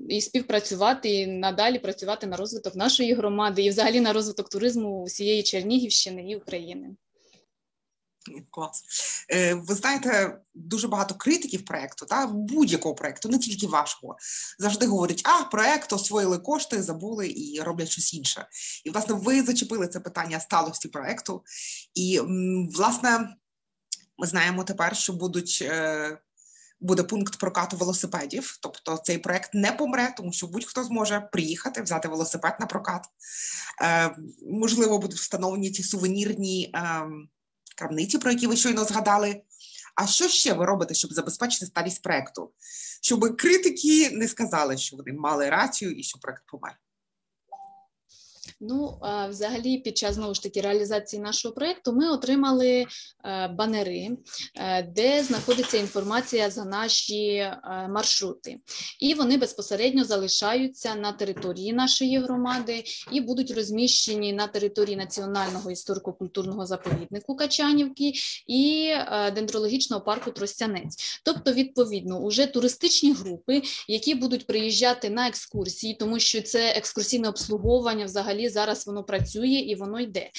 і співпрацювати, і надалі працювати на розвиток нашої громади, і взагалі на розвиток туризму усієї Чернігівщини і України. Клас. Ви знаєте, дуже багато критиків проєкту, будь-якого проєкту, не тільки вашого, завжди говорять, проєкт, освоїли кошти, забули і роблять щось інше. І, власне, ви зачепили це питання сталості проєкту. І, власне, ми знаємо тепер, що буде пункт прокату велосипедів, тобто цей проєкт не помре, тому що будь-хто зможе приїхати, взяти велосипед на прокат. Можливо, будуть встановлені ці сувенірні крамниці, про які ви щойно згадали. А що ще ви робите, щоб забезпечити сталість проєкту? Щоб критики не сказали, що вони мали рацію і що проєкт помер. Взагалі, під час, знову ж таки, реалізації нашого проєкту ми отримали банери, де знаходиться інформація за наші маршрути. І вони безпосередньо залишаються на території нашої громади і будуть розміщені на території Національного історико-культурного заповіднику Качанівки і дендрологічного парку Тростянець. Тобто, відповідно, уже туристичні групи, які будуть приїжджати на екскурсії, тому що це екскурсійне обслуговування взагалі зараз воно працює і воно йде.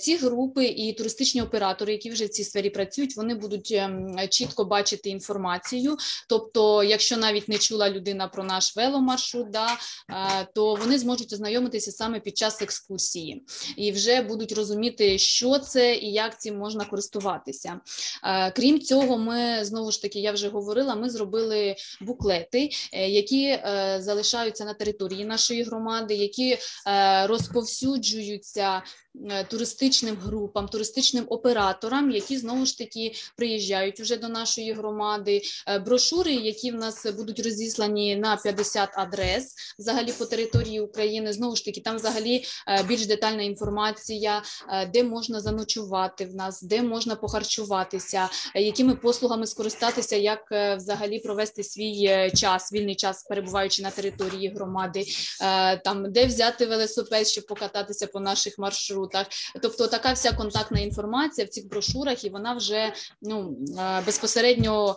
Ці групи і туристичні оператори, які вже в цій сфері працюють, вони будуть чітко бачити інформацію. Тобто, якщо навіть не чула людина про наш веломаршрут, то вони зможуть ознайомитися саме під час екскурсії. І вже будуть розуміти, що це і як цим можна користуватися. Крім цього, ми, знову ж таки, я вже говорила, ми зробили буклети, які залишаються на території нашої громади, які розповсюджуються туристичним групам, туристичним операторам, які, знову ж таки, приїжджають уже до нашої громади. Брошури, які в нас будуть розіслані на 50 адрес, взагалі по території України, знову ж таки, там взагалі більш детальна інформація, де можна заночувати в нас, де можна похарчуватися, якими послугами скористатися, як взагалі провести свій час, вільний час, перебуваючи на території громади, там, де взяти велосипед, щоб покататися по наших маршрутах. Тобто така вся контактна інформація в цих брошурах, і вона вже безпосередньо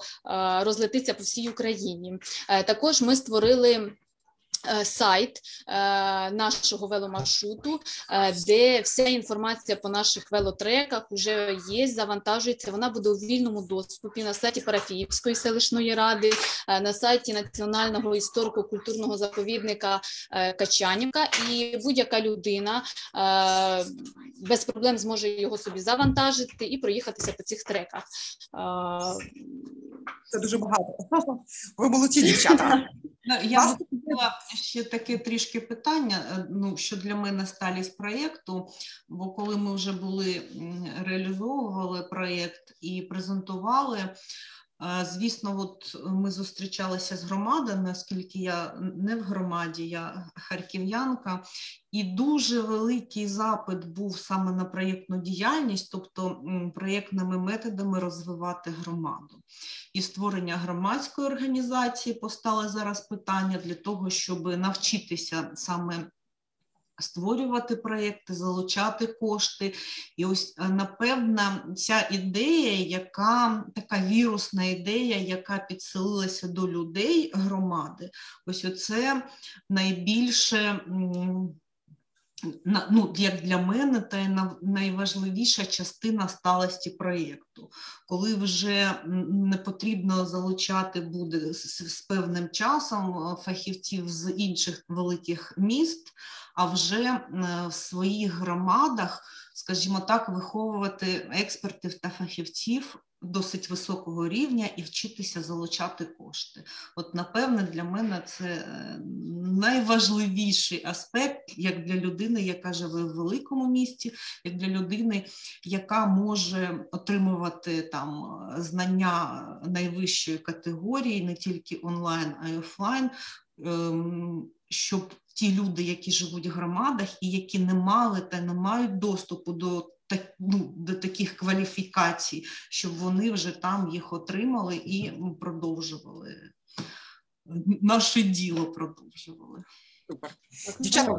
розлетиться по всій Україні. Також ми створили сайт нашого веломаршруту, де вся інформація по наших велотреках вже є, завантажується, вона буде у вільному доступі на сайті Парафіївської селищної ради, на сайті Національного історико-культурного заповідника Качанівка, і будь-яка людина без проблем зможе його собі завантажити і проїхатися по цих треках. Це дуже багато. Ви молодці, дівчата. Я хотіла ще таке трішки питання, що для мене сталість проєкту, бо коли ми вже реалізовували проєкт і презентували, звісно, ми зустрічалися з громадою, наскільки я не в громаді, я харків'янка, і дуже великий запит був саме на проєктну діяльність, тобто проєктними методами розвивати громаду. І створення громадської організації постало зараз питання для того, щоб навчитися саме створювати проєкти, залучати кошти. І ось, напевно, ця ідея, така вірусна ідея, яка підсилилася до людей громади, ось оце найбільше, як для мене, та найважливіша частина сталості проєкту. Коли вже не потрібно залучати буде з певним часом фахівців з інших великих міст, а вже в своїх громадах, скажімо так, виховувати експертів та фахівців досить високого рівня і вчитися залучати кошти. От, напевне, для мене це найважливіший аспект, як для людини, яка живе в великому місті, як для людини, яка може отримувати там знання найвищої категорії, не тільки онлайн, а й офлайн, щоб ті люди, які живуть в громадах і які не мали та не мають доступу до таких кваліфікацій, щоб вони вже там їх отримали і продовжували, наше діло продовжували. Супер. Дівчата,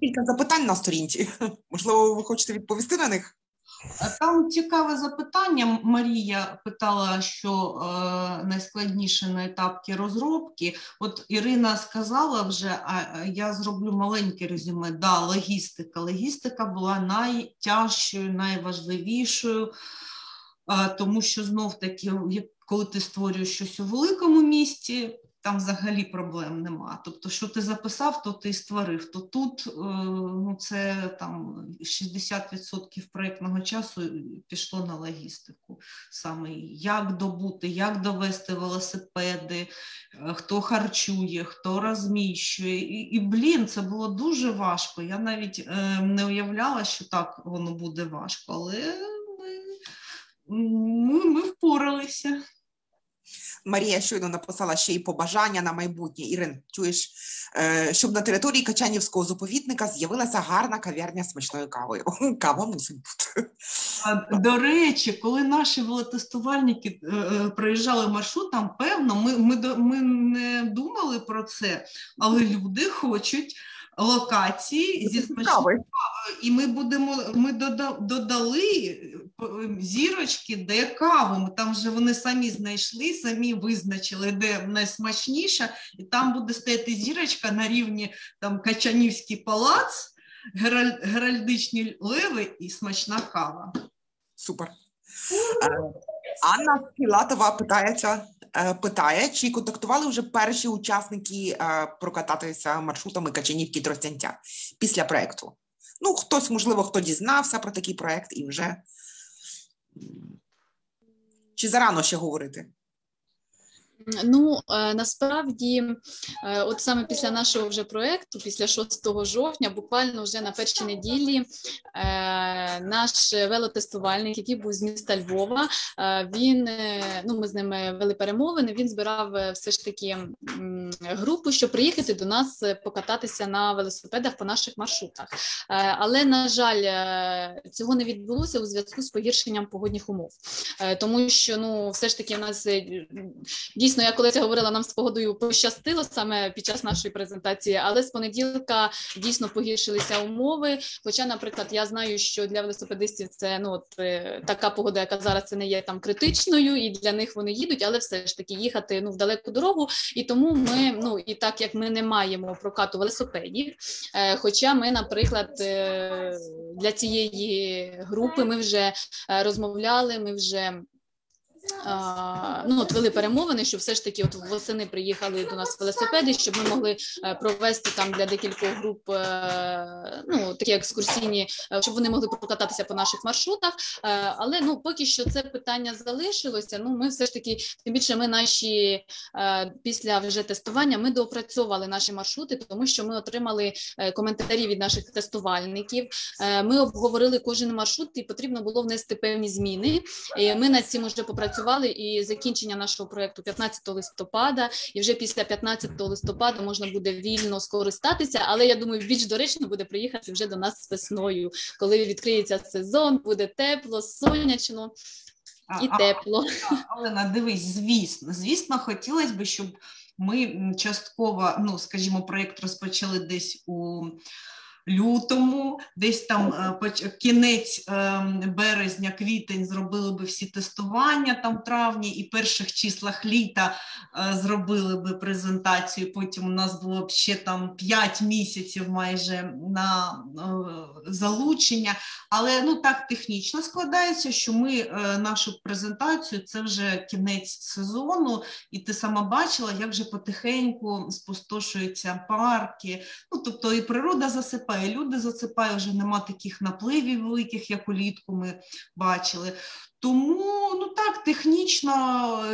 кілька запитань на сторінці. Можливо, ви хочете відповісти на них? Там цікаве запитання. Марія питала, що найскладніше на етапі розробки. От Ірина сказала вже, а я зроблю маленьке резюме. Да, логістика. Логістика була найтяжчою, найважливішою, тому що знов-таки, коли ти створюєш щось у великому місті, там взагалі проблем нема. Тобто, що ти записав, то ти і створив. То тут це там 60% проєктного часу пішло на логістику. Саме як добути, як довести велосипеди, хто харчує, хто розміщує. І блін, це було дуже важко. Я навіть не уявляла, що так воно буде важко, але ми впоралися. Марія щойно написала ще й побажання на майбутнє. Ірин, чуєш, щоб на території Качанівського заповідника з'явилася гарна кав'ярня з смачною кавою. Кава мусить бути. До речі, коли наші велотестувальники проїжджали маршрутом, певно, ми не думали про це, але люди хочуть локації зі смачною кавою. І ми додали зірочки, де каву. Там вже вони самі знайшли, самі визначили, де найсмачніша. І там буде стояти зірочка на рівні там Качанівський палац, геральдичні леви і смачна кава. Супер. Анна Філатова питає, чи контактували вже перші учасники прокататися маршрутами Качанівки і Тростянця після проєкту? Ну, хтось, можливо, хто дізнався про такий проєкт і вже... Чи зарано ще говорити? Ну, насправді, от саме після нашого вже проєкту, після 6 жовтня, буквально вже на першій неділі наш велотестувальник, який був з міста Львова, ми з ним вели перемовини, він збирав все ж таки групу, щоб приїхати до нас покататися на велосипедах по наших маршрутах. Але, на жаль, цього не відбулося у зв'язку з погіршенням погодних умов. Тому що, все ж таки в нас... Дійсно, я колись говорила, нам з погодою пощастило саме під час нашої презентації, але з понеділка дійсно погіршилися умови, хоча, наприклад, я знаю, що для велосипедистів це така погода, яка зараз це не є там критичною, і для них вони їдуть, але все ж таки їхати в далеку дорогу, і тому ми, і так як ми не маємо прокату велосипедів, хоча ми, наприклад, для цієї групи ми вже розмовляли, ми вже... вели перемовини, що все ж таки восени приїхали до нас велосипеди, щоб ми могли провести там для декількох груп такі екскурсійні, щоб вони могли прокататися по наших маршрутах, але поки що це питання залишилося, ми все ж таки, тим більше ми наші, після вже тестування, ми доопрацьовували наші маршрути, тому що ми отримали коментарі від наших тестувальників, ми обговорили кожен маршрут і потрібно було внести певні зміни, ми над цим вже попрацювали, і закінчення нашого проєкту 15 листопада, і вже після 15 листопада можна буде вільно скористатися, але я думаю, більш доречно буде приїхати вже до нас весною, коли відкриється сезон, буде тепло, сонячно і тепло. Олена, дивись, звісно, хотілося б, щоб ми частково, скажімо, проєкт розпочали десь у... лютому, десь там кінець березня, квітень зробили би всі тестування там в травні і перших числах літа зробили би презентацію, потім у нас було б ще там 5 місяців майже на залучення, але так технічно складається, що ми нашу презентацію, це вже кінець сезону і ти сама бачила, як же потихеньку спустошуються парки, тобто і природа засипає, засипає, люди засипають, вже нема таких напливів великих, як улітку ми бачили. Тому, ну так, технічно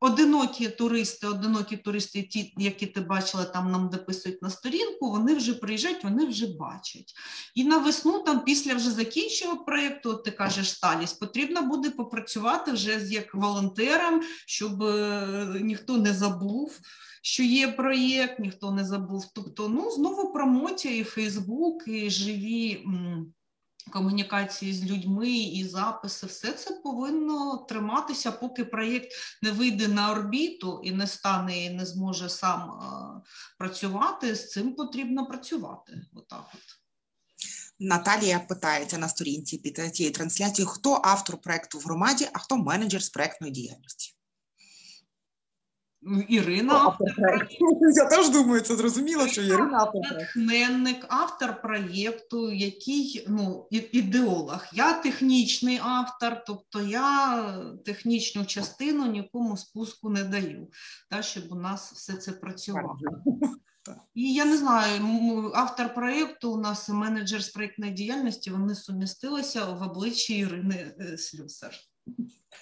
одинокі туристи, ті, які ти бачила, там нам дописують на сторінку, вони вже приїжджають, вони вже бачать. І на весну, там після вже закінченого проєкту, ти кажеш, сталість, потрібно буде попрацювати вже як волонтером, щоб ніхто не забув, що є проєкт, ніхто не забув. Тобто, ну, знову промоція і Фейсбук, і живі комунікації з людьми і записи, все це повинно триматися, поки проєкт не вийде на орбіту і не стане, і не зможе сам працювати, з цим потрібно працювати. Отак от. Наталія питається на сторінці під цією трансляцією, хто автор проєкту в громаді, а хто менеджер з проєктної діяльності? Ірина, автор проєкту. Я теж думаю, це зрозуміло, що Ірина автор проєкту. Натхненник, автор проєкту, який, ну, ідеолог. Я технічний автор, тобто я технічну частину нікому спуску не даю, так, щоб у нас все це працювало. І я не знаю, автор проєкту у нас і менеджер з проєктної діяльності, вони сумістилися в обличчі Ірини Слюсар.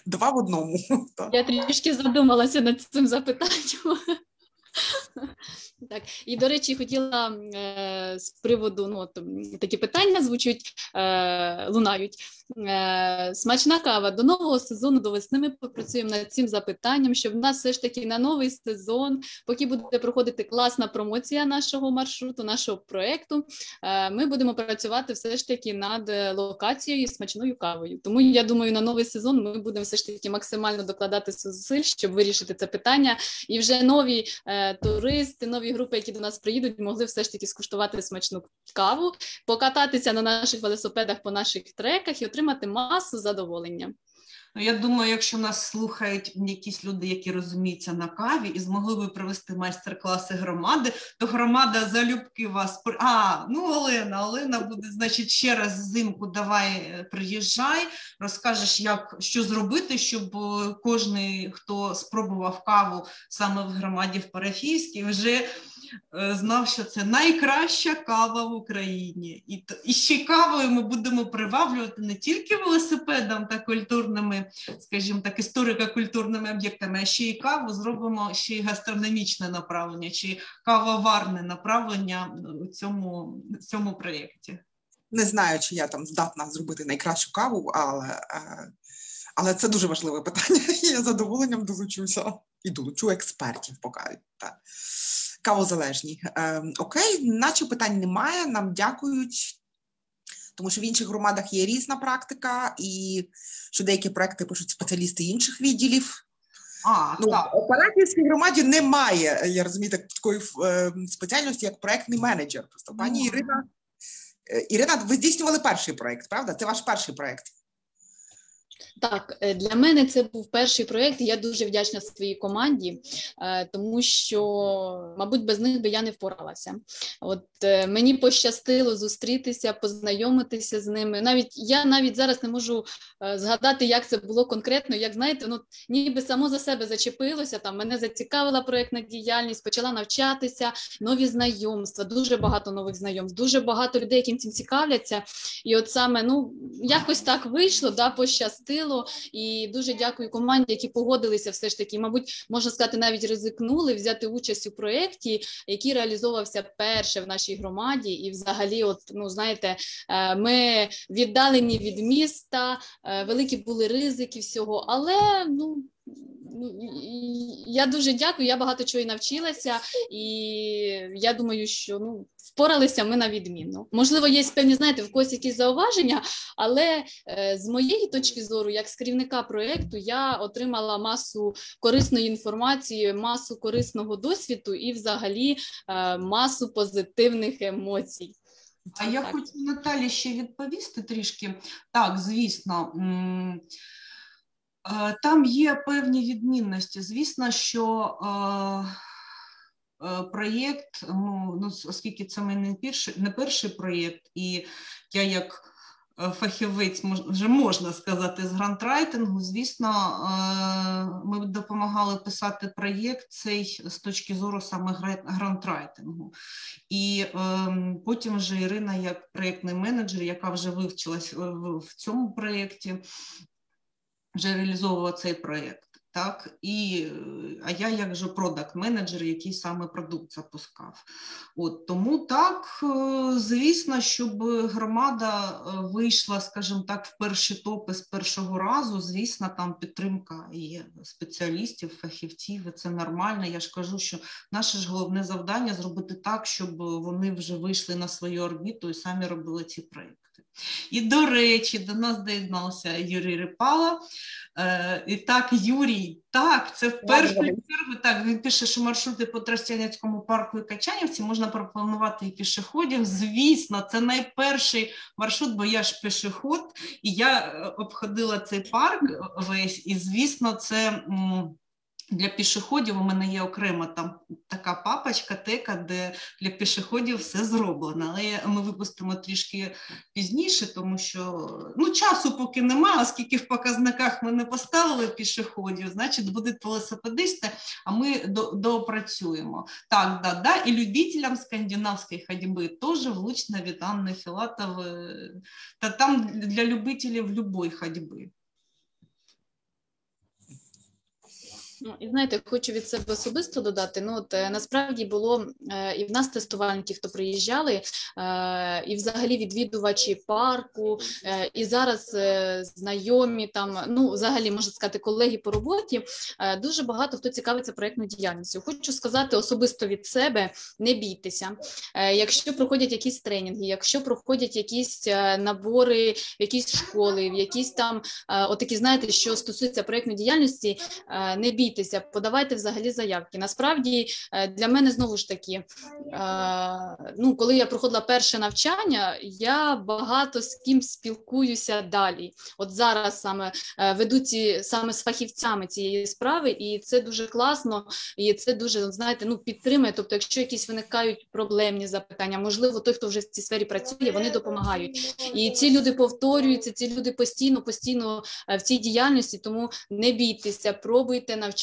Два в одному. Я трішки задумалася над цим запитанням. Так. І, до речі, хотіла з приводу, ну, такі питання звучать, лунають. Смачна кава. До нового сезону, до весни ми попрацюємо над цим запитанням, щоб в нас все ж таки на новий сезон, поки буде проходити класна промоція нашого маршруту, нашого проєкту, ми будемо працювати все ж таки над локацією і смачною кавою. Тому, я думаю, на новий сезон ми будемо все ж таки максимально докладати зусиль, щоб вирішити це питання. І вже нові туристи, нові групи, які до нас приїдуть, могли все ж таки скуштувати смачну каву, покататися на наших велосипедах по наших треках і отримати масу задоволення. Я думаю, якщо нас слухають якісь люди, які розуміються на каві і змогли би провести майстер-класи громади, то громада залюбки вас... Олена буде, значить, ще раз взимку давай приїжджай, розкажеш, як, що зробити, щоб кожен, хто спробував каву саме в громаді в Парафіївській, вже знав, що це найкраща кава в Україні. І ще кавою ми будемо приваблювати не тільки велосипедом та культурними, скажімо так, історико-культурними об'єктами, а ще і каву зробимо, ще й гастрономічне направлення, чи кавоварне направлення у цьому проєкті. Не знаю, чи я там здатна зробити найкращу каву, але це дуже важливе питання, і я з задоволенням долучуся. І долучу експертів по каві. Кавозалежні. Окей, наче питань немає, нам дякують, тому що в інших громадах є різна практика, і що деякі проекти пишуть спеціалісти інших відділів. У Парафіївській громаді немає, я розумію, такої спеціальності, як проектний менеджер. Просто пані Ірина, ви здійснювали перший проект, правда? Це ваш перший проект. Так, для мене це був перший проєкт, і я дуже вдячна своїй команді, тому що, мабуть, без них би я не впоралася. От мені пощастило зустрітися, познайомитися з ними. Я навіть зараз не можу згадати, як це було конкретно, як, знаєте, ніби само за себе зачепилося, там мене зацікавила проєктна діяльність, почала навчатися, нові знайомства, дуже багато нових знайомств, дуже багато людей, яким цим цікавляться. І от саме, якось так вийшло, пощастило. І дуже дякую команді, які погодилися все ж таки, мабуть, можна сказати, навіть ризикнули взяти участь у проєкті, який реалізовувався перше в нашій громаді. І взагалі, знаєте, ми віддалені від міста, великі були ризики всього, але, я дуже дякую, я багато чого і навчилася, і я думаю, що впоралися ми на відмінно. Можливо, є певні, знаєте, в когось якісь зауваження, але з моєї точки зору, як з керівника проєкту, я отримала масу корисної інформації, масу корисного досвіду і взагалі масу позитивних емоцій. А я хочу, Наталі, ще відповісти трішки. Так, звісно, там є певні відмінності. Звісно, що проєкт, оскільки це в мене не перший проєкт, і я як фахівець, вже можна сказати, з грантрайтингу. Звісно, ми допомагали писати проєкт цей з точки зору саме грантрайтингу. І потім вже Ірина, як проєктний менеджер, яка вже вивчилась в цьому проєкті, вже реалізовувала цей проєкт. Так, а я як же продакт-менеджер, який саме продукт запускав. От, тому так, звісно, щоб громада вийшла, скажімо так, в перші топи з першого разу, звісно, там підтримка є спеціалістів, фахівців, і це нормально. Я ж кажу, що наше ж головне завдання – зробити так, щоб вони вже вийшли на свою орбіту і самі робили ці проєкти. І, до речі, до нас доєднався Юрій Рипала. І так, Юрій, так, це в першу чергу, так, він пише, що маршрути по Тростянецькому парку і Качанівці можна пропонувати і пішоходів. Звісно, це найперший маршрут, бо я ж пішоход, і я обходила цей парк весь, і, звісно, це... Для пішоходів у мене є окрема там така папочка, тека, де для пішоходів все зроблено. Але ми випустимо трішки пізніше, тому що часу поки немає, оскільки в показниках ми не поставили пішоходів, значить будуть велосипедисти, а ми доопрацюємо. Так, да, і любителям скандинавської ходьби теж влучно від Анни Філатової. Та там для любителів будь-якої ходьби. І знаєте, хочу від себе особисто додати, насправді було і в нас тестувальники, хто приїжджали, і взагалі відвідувачі парку, і зараз знайомі там, взагалі, можна сказати, колеги по роботі, дуже багато хто цікавиться проєктною діяльністю. Хочу сказати особисто від себе, не бійтеся, якщо проходять якісь тренінги, якщо проходять якісь набори, якісь школи, якісь там, отакі, знаєте, що стосується проєктної діяльності, не бійтеся. Подавайте взагалі заявки. Насправді, для мене, знову ж таки, коли я проходила перше навчання, я багато з ким спілкуюся далі. От зараз саме ведуть саме з фахівцями цієї справи, і це дуже класно, і це дуже, знаєте, підтримує. Тобто, якщо якісь виникають проблемні запитання, можливо, той, хто вже в цій сфері працює, вони допомагають. І ці люди повторюються, ці люди постійно в цій діяльності, тому не бійтеся, пробуйте, навчайтеся,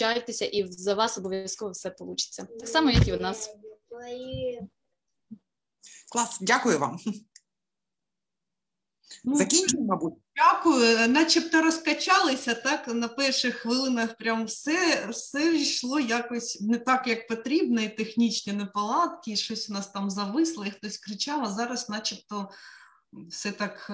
і за вас обов'язково все вийде. Так само, як і у нас. Клас, дякую вам. Закінчимо, мабуть. Дякую, начебто розкачалися, так, на перших хвилинах прям все йшло якось не так, як потрібно, і технічні неполадки, і щось у нас там зависло, і хтось кричав, а зараз начебто все так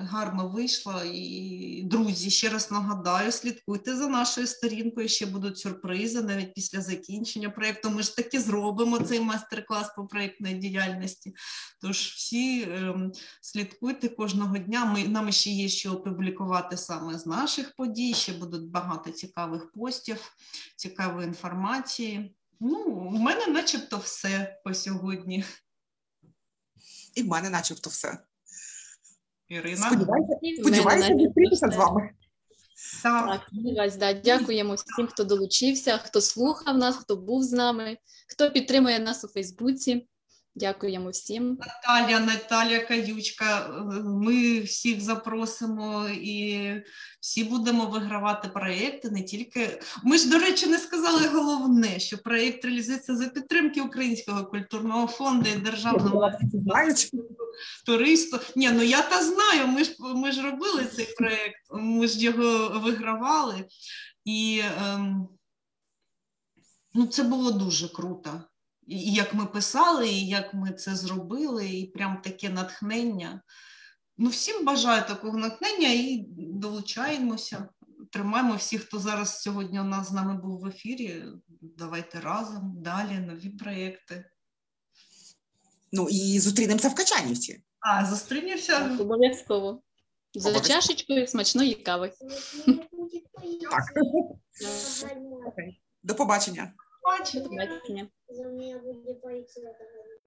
гарно вийшло. І, друзі, ще раз нагадаю, слідкуйте за нашою сторінкою, ще будуть сюрпризи навіть після закінчення проєкту. Ми ж таки зробимо цей майстер-клас по проєктної діяльності. Тож всі слідкуйте кожного дня. Нам ще є що опублікувати саме з наших подій, ще будуть багато цікавих постів, цікавої інформації. У мене начебто все по сьогодні. І в мене начебто все. Ірина, сподіваюся, зустрітися з вами. Так, дякуємо всім, хто долучився, хто слухав нас, хто був з нами, хто підтримує нас у Фейсбуці. Дякуємо всім. Наталя Каючка, ми всіх запросимо і всі будемо вигравати проєкти, не тільки... Ми ж, до речі, не сказали головне, що проєкт реалізується за підтримки Українського культурного фонду і Державного туристичного. Ні, я та знаю, ми ж робили цей проєкт, ми ж його вигравали. І це було дуже круто. І як ми писали, і як ми це зробили, і прям таке натхнення. Всім бажаю такого натхнення і долучаємося, тримаємо всіх, хто зараз сьогодні у нас з нами був в ефірі. Давайте разом, далі, нові проєкти. І зустрінемося в Качанівці. Зустрінемося. Обов'язково. За чашечкою смачної кави. Так. До побачення. До побачення. За меня будет полиция.